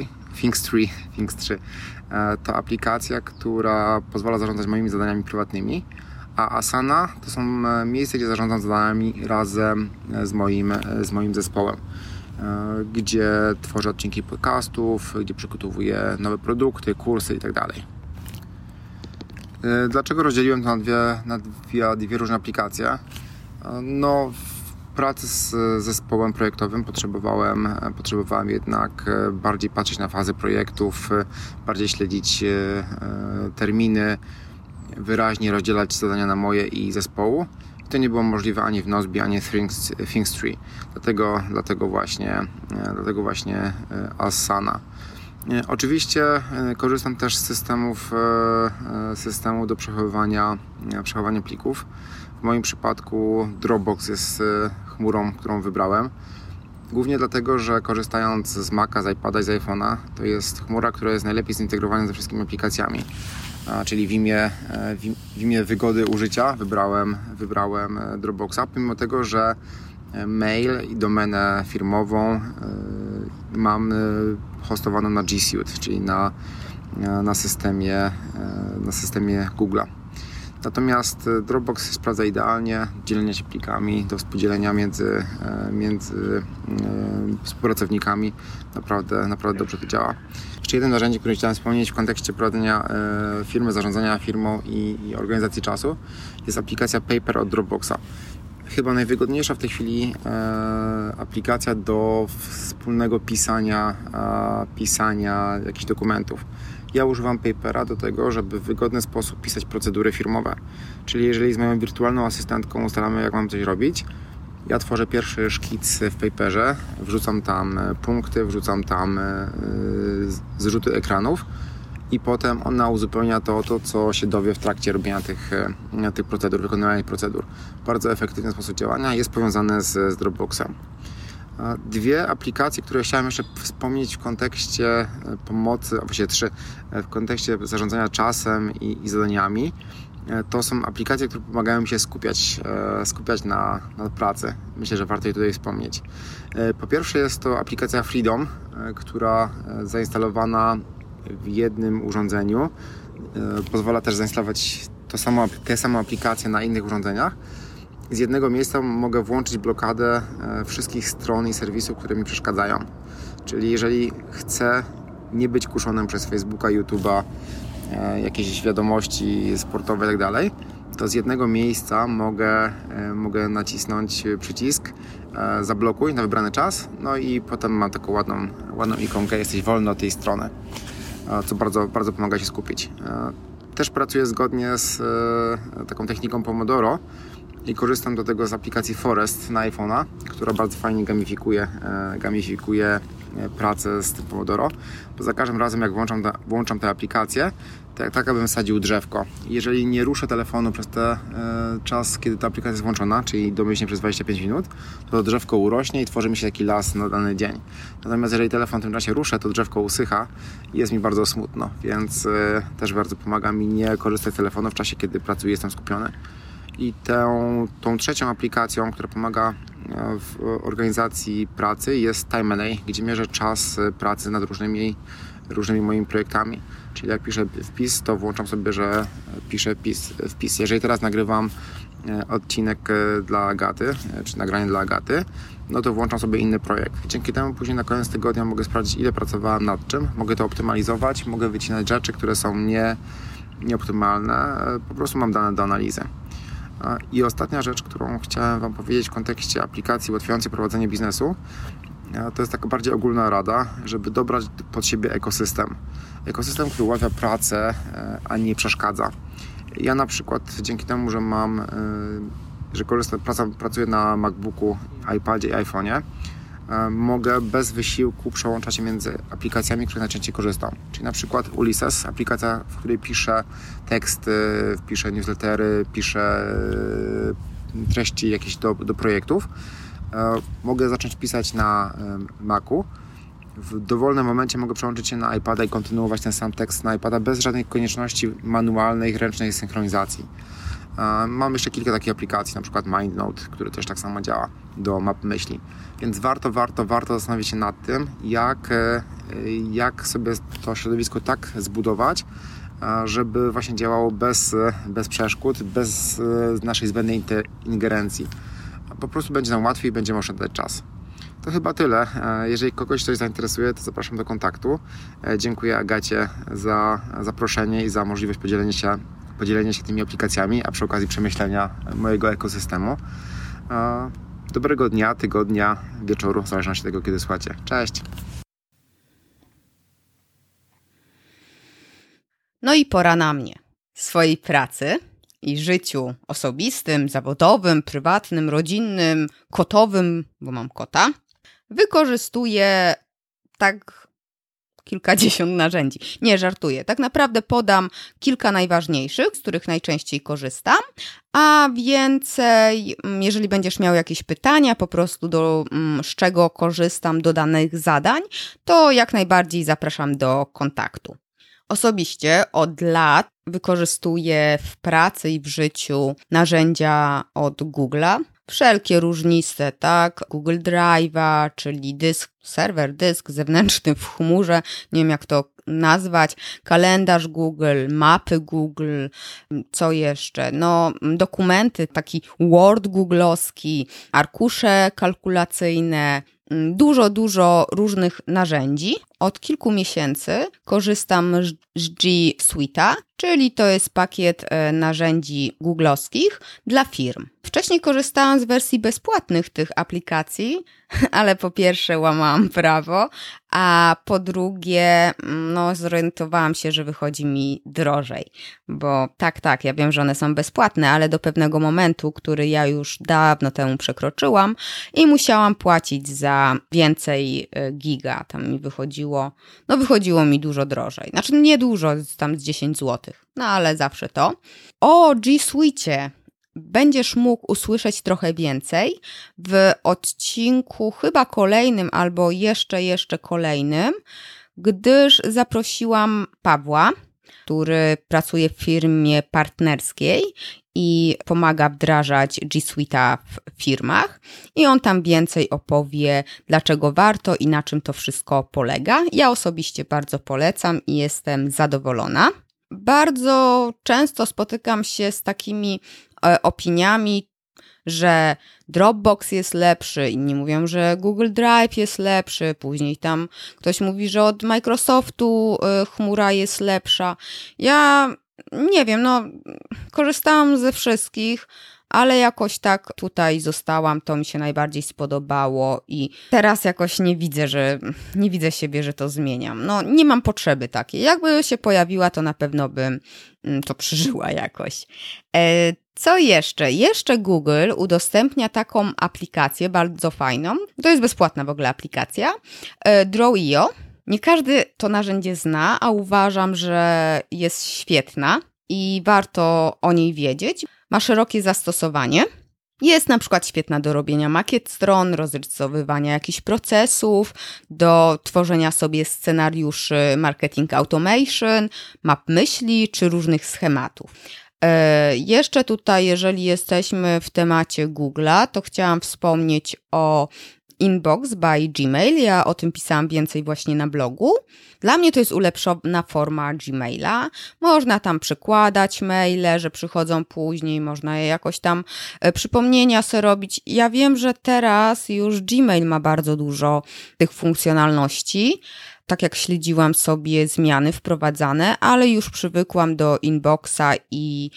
to aplikacja, która pozwala zarządzać moimi zadaniami prywatnymi, a Asana to są miejsca, gdzie zarządzam zadaniami razem z moim zespołem, gdzie tworzę odcinki podcastów, gdzie przygotowuję nowe produkty, kursy itd. Dlaczego rozdzieliłem to na dwie różne aplikacje? No, w pracy z zespołem projektowym potrzebowałem jednak bardziej patrzeć na fazę projektów, bardziej śledzić terminy, wyraźnie rozdzielać zadania na moje i zespołu. I to nie było możliwe ani w Nozbi, ani w Things 3. Dlatego właśnie Asana. Oczywiście korzystam też z systemu do przechowywania plików. W moim przypadku Dropbox jest chmurą, którą wybrałem. Głównie dlatego, że korzystając z Maca, z iPada i z iPhone'a, to jest chmura, która jest najlepiej zintegrowana ze wszystkimi aplikacjami. Czyli w imię wygody użycia wybrałem Dropboxa, pomimo tego, że mail i domenę firmową mam hostowaną na G Suite, czyli na systemie Google'a. Natomiast Dropbox sprawdza idealnie dzielenie się plikami, do współdzielenia między współpracownikami. Naprawdę dobrze to działa. Jeszcze jedno narzędzie, które chciałem wspomnieć w kontekście prowadzenia firmy, zarządzania firmą i organizacji czasu, jest aplikacja Paper od Dropboxa. Chyba najwygodniejsza w tej chwili aplikacja do wspólnego pisania jakichś dokumentów. Ja używam Papera do tego, żeby w wygodny sposób pisać procedury firmowe. Czyli jeżeli z moją wirtualną asystentką ustalamy, jak mam coś robić, ja tworzę pierwszy szkic w Paperze, wrzucam tam punkty, wrzucam tam zrzuty ekranów i potem ona uzupełnia to, co się dowie w trakcie robienia tych procedur, wykonywania procedur. Bardzo efektywny sposób działania, jest powiązany z Dropboxem. Dwie aplikacje, które chciałem jeszcze wspomnieć w kontekście pomocy, a właściwie trzy, w kontekście zarządzania czasem i zadaniami, to są aplikacje, które pomagają mi się skupiać na pracy. Myślę, że warto je tutaj wspomnieć. Po pierwsze jest to aplikacja Freedom, która zainstalowana w jednym urządzeniu pozwala też zainstalować tę samą aplikację na innych urządzeniach. Z jednego miejsca mogę włączyć blokadę wszystkich stron i serwisów, które mi przeszkadzają. Czyli jeżeli chcę nie być kuszonym przez Facebooka, YouTube'a, jakieś wiadomości sportowe itd., to z jednego miejsca mogę nacisnąć przycisk zablokuj na wybrany czas, no i potem mam taką ładną ikonkę, jesteś wolny od tej strony, co bardzo, bardzo pomaga się skupić. Też pracuję zgodnie z taką techniką Pomodoro, i korzystam do tego z aplikacji Forest na iPhone'a, która bardzo fajnie gamifikuje pracę z tym Pomodoro. Bo za każdym razem, jak włączam tę aplikację, to jak tak, abym sadził drzewko. Jeżeli nie ruszę telefonu przez ten czas, kiedy ta aplikacja jest włączona, czyli domyślnie przez 25 minut, to drzewko urośnie i tworzy mi się taki las na dany dzień. Natomiast jeżeli telefon w tym czasie ruszę, to drzewko usycha i jest mi bardzo smutno, więc też bardzo pomaga mi nie korzystać z telefonu w czasie, kiedy pracuję, jestem skupiony. I tą trzecią aplikacją, która pomaga w organizacji pracy, jest TimeNA, gdzie mierzę czas pracy nad różnymi moimi projektami. Czyli jak piszę wpis, to włączam sobie, że piszę wpis. Jeżeli teraz nagrywam odcinek dla Agaty, czy nagranie dla Agaty, no to włączam sobie inny projekt. Dzięki temu później na koniec tygodnia mogę sprawdzić, ile pracowałem nad czym, mogę to optymalizować, mogę wycinać rzeczy, które są nieoptymalne, po prostu mam dane do analizy. I ostatnia rzecz, którą chciałem Wam powiedzieć w kontekście aplikacji ułatwiającej prowadzenie biznesu, to jest taka bardziej ogólna rada, żeby dobrać pod siebie ekosystem. Ekosystem, który ułatwia pracę, a nie przeszkadza. Ja na przykład dzięki temu, że pracuję na MacBooku, iPadzie i iPhone'ie, mogę bez wysiłku przełączać się między aplikacjami, które najczęściej korzystam. Czyli na przykład Ulysses, aplikacja, w której piszę teksty, piszę newslettery, piszę treści jakieś do projektów. Mogę zacząć pisać na Macu. W dowolnym momencie mogę przełączyć się na iPada i kontynuować ten sam tekst na iPada bez żadnej konieczności manualnej, ręcznej synchronizacji. Mam jeszcze kilka takich aplikacji, na przykład MindNote, który też tak samo działa do map myśli. Więc warto zastanowić się nad tym, jak sobie to środowisko tak zbudować, żeby właśnie działało bez przeszkód, bez naszej zbędnej ingerencji. Po prostu będzie nam łatwiej i będziemy oszczędzać czas. To chyba tyle. Jeżeli kogoś coś zainteresuje, to zapraszam do kontaktu. Dziękuję Agacie za zaproszenie i za możliwość podzielenia się tymi aplikacjami, a przy okazji przemyślenia mojego ekosystemu. Dobrego dnia, tygodnia, wieczoru, w zależności od tego, kiedy słuchacie. Cześć! No i pora na mnie. W swojej pracy i życiu osobistym, zawodowym, prywatnym, rodzinnym, kotowym, bo mam kota, wykorzystuję tak kilkadziesiąt narzędzi. Nie, żartuję. Tak naprawdę podam kilka najważniejszych, z których najczęściej korzystam, a więcej, jeżeli będziesz miał jakieś pytania po prostu do z czego korzystam do danych zadań, to jak najbardziej zapraszam do kontaktu. Osobiście od lat wykorzystuję w pracy i w życiu narzędzia od Google'a. Wszelkie różnice, tak? Google Drive'a, czyli dysk, serwer, dysk zewnętrzny w chmurze, nie wiem jak to nazwać, kalendarz Google, mapy Google, co jeszcze? No, dokumenty, taki Word googlowski, arkusze kalkulacyjne, dużo różnych narzędzi. Od kilku miesięcy korzystam z G Suite'a, czyli to jest pakiet narzędzi googlowskich dla firm. Wcześniej korzystałam z wersji bezpłatnych tych aplikacji, ale po pierwsze łamałam prawo, a po drugie zorientowałam się, że wychodzi mi drożej, bo tak, ja wiem, że one są bezpłatne, ale do pewnego momentu, który ja już dawno temu przekroczyłam i musiałam płacić za więcej giga, tam mi wychodziło mi dużo drożej. Znaczy nie dużo, tam z 10 zł, ale zawsze to. O G Suite będziesz mógł usłyszeć trochę więcej w odcinku chyba kolejnym albo jeszcze kolejnym, gdyż zaprosiłam Pawła, który pracuje w firmie partnerskiej i pomaga wdrażać G Suite'a w firmach i on tam więcej opowie, dlaczego warto i na czym to wszystko polega. Ja osobiście bardzo polecam i jestem zadowolona. Bardzo często spotykam się z takimi opiniami, że Dropbox jest lepszy, inni mówią, że Google Drive jest lepszy, później tam ktoś mówi, że od Microsoftu chmura jest lepsza. Ja nie wiem, korzystałam ze wszystkich, ale jakoś tak tutaj zostałam, to mi się najbardziej spodobało i teraz jakoś nie widzę siebie, że to zmieniam. Nie mam potrzeby takiej. Jakby się pojawiła, to na pewno bym to przeżyła jakoś. Co jeszcze? Jeszcze Google udostępnia taką aplikację bardzo fajną. To jest bezpłatna w ogóle aplikacja. Draw.io. Nie każdy to narzędzie zna, a uważam, że jest świetna i warto o niej wiedzieć. Ma szerokie zastosowanie. Jest na przykład świetna do robienia makiet stron, rozrysowywania jakichś procesów, do tworzenia sobie scenariuszy marketing automation, map myśli czy różnych schematów. Jeszcze tutaj, jeżeli jesteśmy w temacie Google'a, to chciałam wspomnieć o Inbox by Gmail. Ja o tym pisałam więcej właśnie na blogu. Dla mnie to jest ulepszona forma Gmaila. Można tam przykładać maile, że przychodzą później, można je jakoś tam przypomnienia sobie robić. Ja wiem, że teraz już Gmail ma bardzo dużo tych funkcjonalności. Tak jak śledziłam sobie zmiany wprowadzane, ale już przywykłam do Inboxa i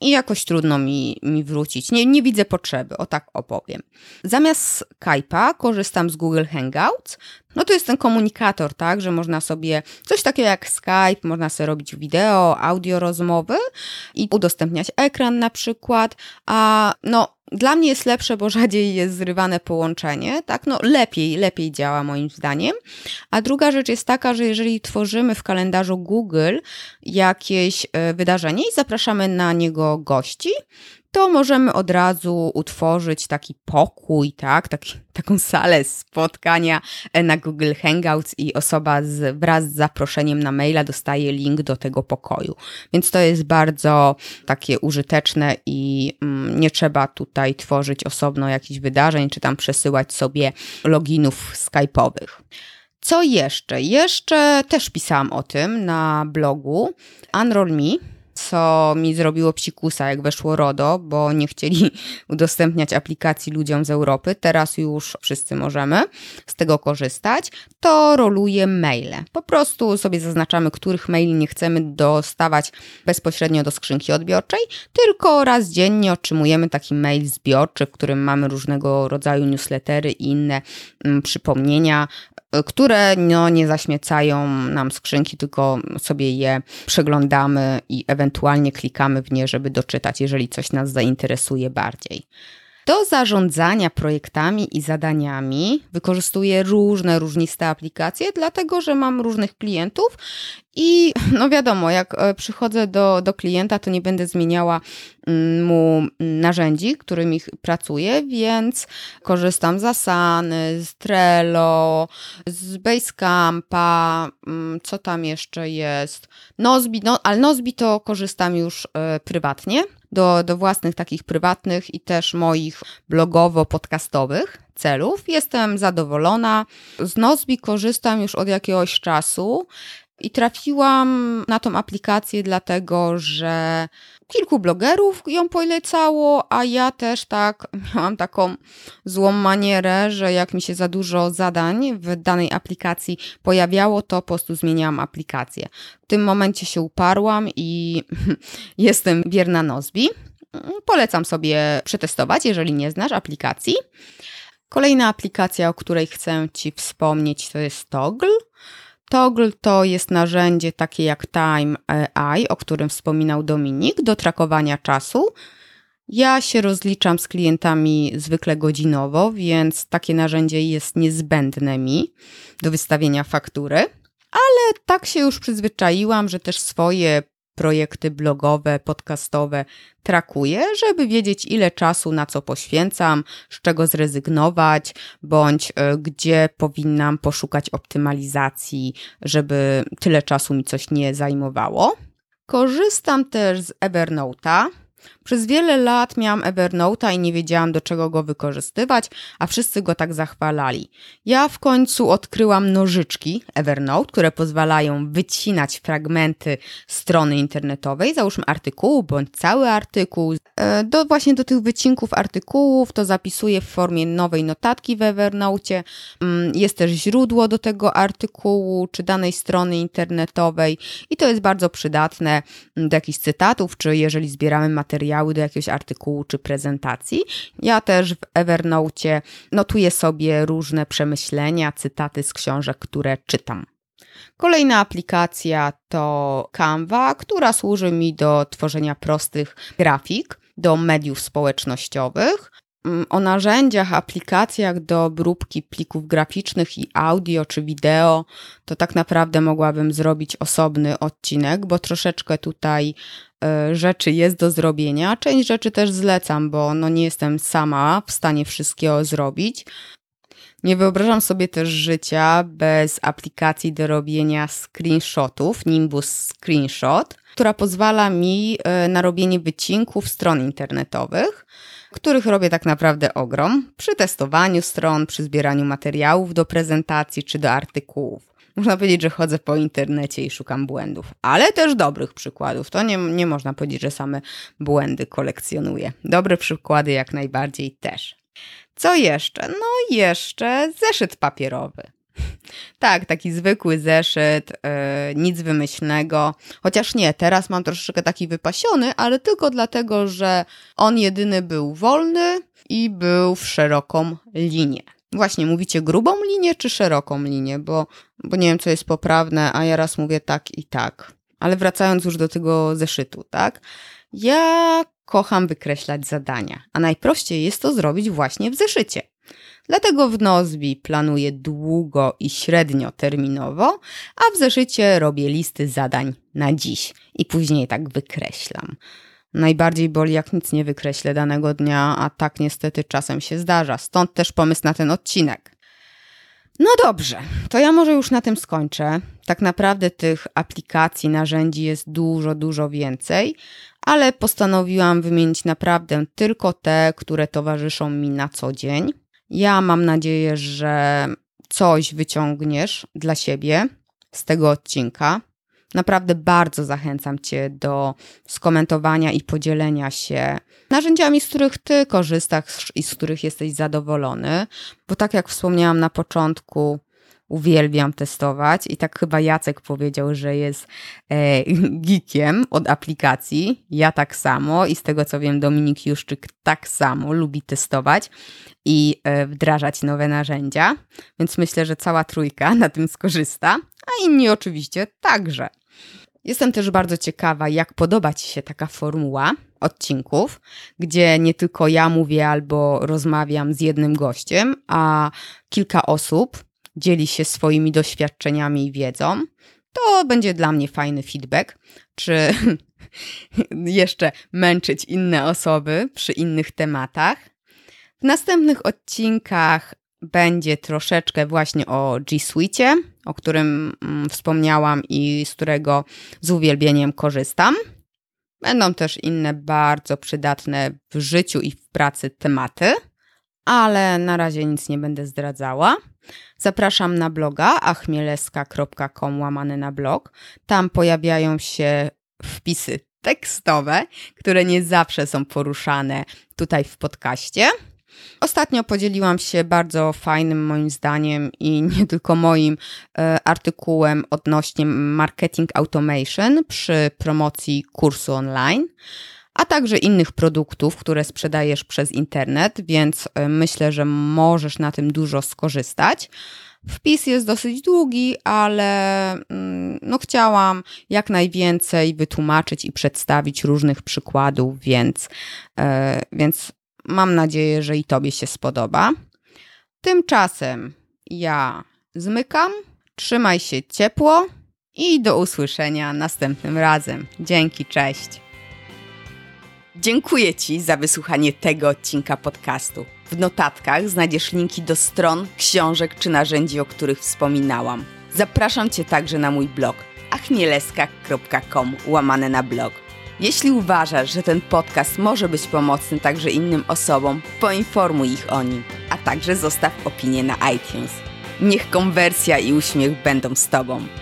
jakoś trudno mi wrócić. Nie widzę potrzeby, o tak opowiem. Zamiast Skype'a korzystam z Google Hangouts. To jest ten komunikator, tak, że można sobie coś takiego jak Skype, można sobie robić wideo, audio rozmowy i udostępniać ekran na przykład, a dla mnie jest lepsze, bo rzadziej jest zrywane połączenie, tak, lepiej działa moim zdaniem. A druga rzecz jest taka, że jeżeli tworzymy w kalendarzu Google jakieś wydarzenie i zapraszamy na niego gości, to możemy od razu utworzyć taki pokój, tak, taką salę spotkania na Google Hangouts i osoba wraz z zaproszeniem na maila dostaje link do tego pokoju. Więc to jest bardzo takie użyteczne i nie trzeba tutaj tworzyć osobno jakichś wydarzeń, czy tam przesyłać sobie loginów skype'owych. Co jeszcze? Jeszcze też pisałam o tym na blogu Unroll Me, co mi zrobiło psikusa, jak weszło RODO, bo nie chcieli udostępniać aplikacji ludziom z Europy. Teraz już wszyscy możemy z tego korzystać. To roluje maile. Po prostu sobie zaznaczamy, których maili nie chcemy dostawać bezpośrednio do skrzynki odbiorczej, tylko raz dziennie otrzymujemy taki mail zbiorczy, w którym mamy różnego rodzaju newslettery i inne przypomnienia, które nie zaśmiecają nam skrzynki, tylko sobie je przeglądamy i ewentualnie klikamy w nie, żeby doczytać, jeżeli coś nas zainteresuje bardziej. Do zarządzania projektami i zadaniami wykorzystuję różniste aplikacje, dlatego że mam różnych klientów i no wiadomo, jak przychodzę do klienta, to nie będę zmieniała mu narzędzi, którymi pracuję, więc korzystam z Asany, z Trello, z Basecampa, co tam jeszcze jest, Nozbi, ale Nozbi to korzystam już prywatnie. Do własnych takich prywatnych i też moich blogowo-podcastowych celów. Jestem zadowolona. Z Nozbi korzystam już od jakiegoś czasu i trafiłam na tą aplikację dlatego, że kilku blogerów ją polecało, a ja też tak miałam taką złą manierę, że jak mi się za dużo zadań w danej aplikacji pojawiało, to po prostu zmieniałam aplikację. W tym momencie się uparłam i jestem wierna Nozbi. Polecam sobie przetestować, jeżeli nie znasz aplikacji. Kolejna aplikacja, o której chcę Ci wspomnieć, to jest Toggle. Toggle to jest narzędzie takie jak Time AI, o którym wspominał Dominik, do trakowania czasu. Ja się rozliczam z klientami zwykle godzinowo, więc takie narzędzie jest niezbędne mi do wystawienia faktury, ale tak się już przyzwyczaiłam, że też swoje projekty blogowe, podcastowe trakuję, żeby wiedzieć, ile czasu na co poświęcam, z czego zrezygnować, bądź gdzie powinnam poszukać optymalizacji, żeby tyle czasu mi coś nie zajmowało. Korzystam też z Evernote'a. Przez wiele lat miałam Evernote'a i nie wiedziałam, do czego go wykorzystywać, a wszyscy go tak zachwalali. Ja w końcu odkryłam nożyczki Evernote, które pozwalają wycinać fragmenty strony internetowej, załóżmy artykułu bądź cały artykuł. Właśnie do tych wycinków artykułów to zapisuję w formie nowej notatki w Evernote'cie. Jest też źródło do tego artykułu czy danej strony internetowej i to jest bardzo przydatne do jakichś cytatów, czy jeżeli zbieramy materiały do jakiegoś artykułu czy prezentacji. Ja też w Evernote'cie notuję sobie różne przemyślenia, cytaty z książek, które czytam. Kolejna aplikacja to Canva, która służy mi do tworzenia prostych grafik do mediów społecznościowych. O narzędziach, aplikacjach do obróbki plików graficznych i audio czy wideo to tak naprawdę mogłabym zrobić osobny odcinek, bo troszeczkę tutaj rzeczy jest do zrobienia. Część rzeczy też zlecam, bo nie jestem sama w stanie wszystkiego zrobić. Nie wyobrażam sobie też życia bez aplikacji do robienia screenshotów, Nimbus Screenshot, która pozwala mi na robienie wycinków stron internetowych, których robię tak naprawdę ogrom, przy testowaniu stron, przy zbieraniu materiałów do prezentacji czy do artykułów. Można powiedzieć, że chodzę po internecie i szukam błędów, ale też dobrych przykładów. To nie można powiedzieć, że same błędy kolekcjonuję. Dobre przykłady jak najbardziej też. Co jeszcze? Jeszcze zeszyt papierowy. Tak, taki zwykły zeszyt, nic wymyślnego. Chociaż nie, teraz mam troszeczkę taki wypasiony, ale tylko dlatego, że on jedyny był wolny i był w szeroką linię. Właśnie, mówicie grubą linię czy szeroką linię, bo nie wiem, co jest poprawne, a ja raz mówię tak i tak. Ale wracając już do tego zeszytu, tak? Ja kocham wykreślać zadania, a najprościej jest to zrobić właśnie w zeszycie. Dlatego w Nozbi planuję długo i średnioterminowo, a w zeszycie robię listy zadań na dziś i później tak wykreślam. Najbardziej boli, jak nic nie wykreślę danego dnia, a tak niestety czasem się zdarza. Stąd też pomysł na ten odcinek. No dobrze, to ja może już na tym skończę. Tak naprawdę tych aplikacji, narzędzi jest dużo więcej, ale postanowiłam wymienić naprawdę tylko te, które towarzyszą mi na co dzień. Ja mam nadzieję, że coś wyciągniesz dla siebie z tego odcinka. Naprawdę bardzo zachęcam Cię do skomentowania i podzielenia się narzędziami, z których Ty korzystasz i z których jesteś zadowolony, bo tak jak wspomniałam na początku, uwielbiam testować i tak chyba Jacek powiedział, że jest geekiem od aplikacji. Ja tak samo i z tego co wiem Dominik Juszczyk tak samo lubi testować i wdrażać nowe narzędzia, więc myślę, że cała trójka na tym skorzysta, a inni oczywiście także. Jestem też bardzo ciekawa, jak podoba Ci się taka formuła odcinków, gdzie nie tylko ja mówię albo rozmawiam z jednym gościem, a kilka osób dzieli się swoimi doświadczeniami i wiedzą. To będzie dla mnie fajny feedback, czy jeszcze męczyć inne osoby przy innych tematach. W następnych odcinkach będzie troszeczkę właśnie o G Suite, o którym wspomniałam i z którego z uwielbieniem korzystam. Będą też inne bardzo przydatne w życiu i w pracy tematy, ale na razie nic nie będę zdradzała. Zapraszam na bloga achmieleska.com/blog. Tam pojawiają się wpisy tekstowe, które nie zawsze są poruszane tutaj w podcaście. Ostatnio podzieliłam się bardzo fajnym moim zdaniem i nie tylko moim artykułem odnośnie marketing automation przy promocji kursu online, a także innych produktów, które sprzedajesz przez internet, więc myślę, że możesz na tym dużo skorzystać. Wpis jest dosyć długi, ale chciałam jak najwięcej wytłumaczyć i przedstawić różnych przykładów, więc mam nadzieję, że i Tobie się spodoba. Tymczasem ja zmykam, trzymaj się ciepło i do usłyszenia następnym razem. Dzięki, cześć! Dziękuję Ci za wysłuchanie tego odcinka podcastu. W notatkach znajdziesz linki do stron, książek czy narzędzi, o których wspominałam. Zapraszam Cię także na mój blog achmieleska.com/blog. Jeśli uważasz, że ten podcast może być pomocny także innym osobom, poinformuj ich o nim, a także zostaw opinię na iTunes. Niech konwersja i uśmiech będą z Tobą.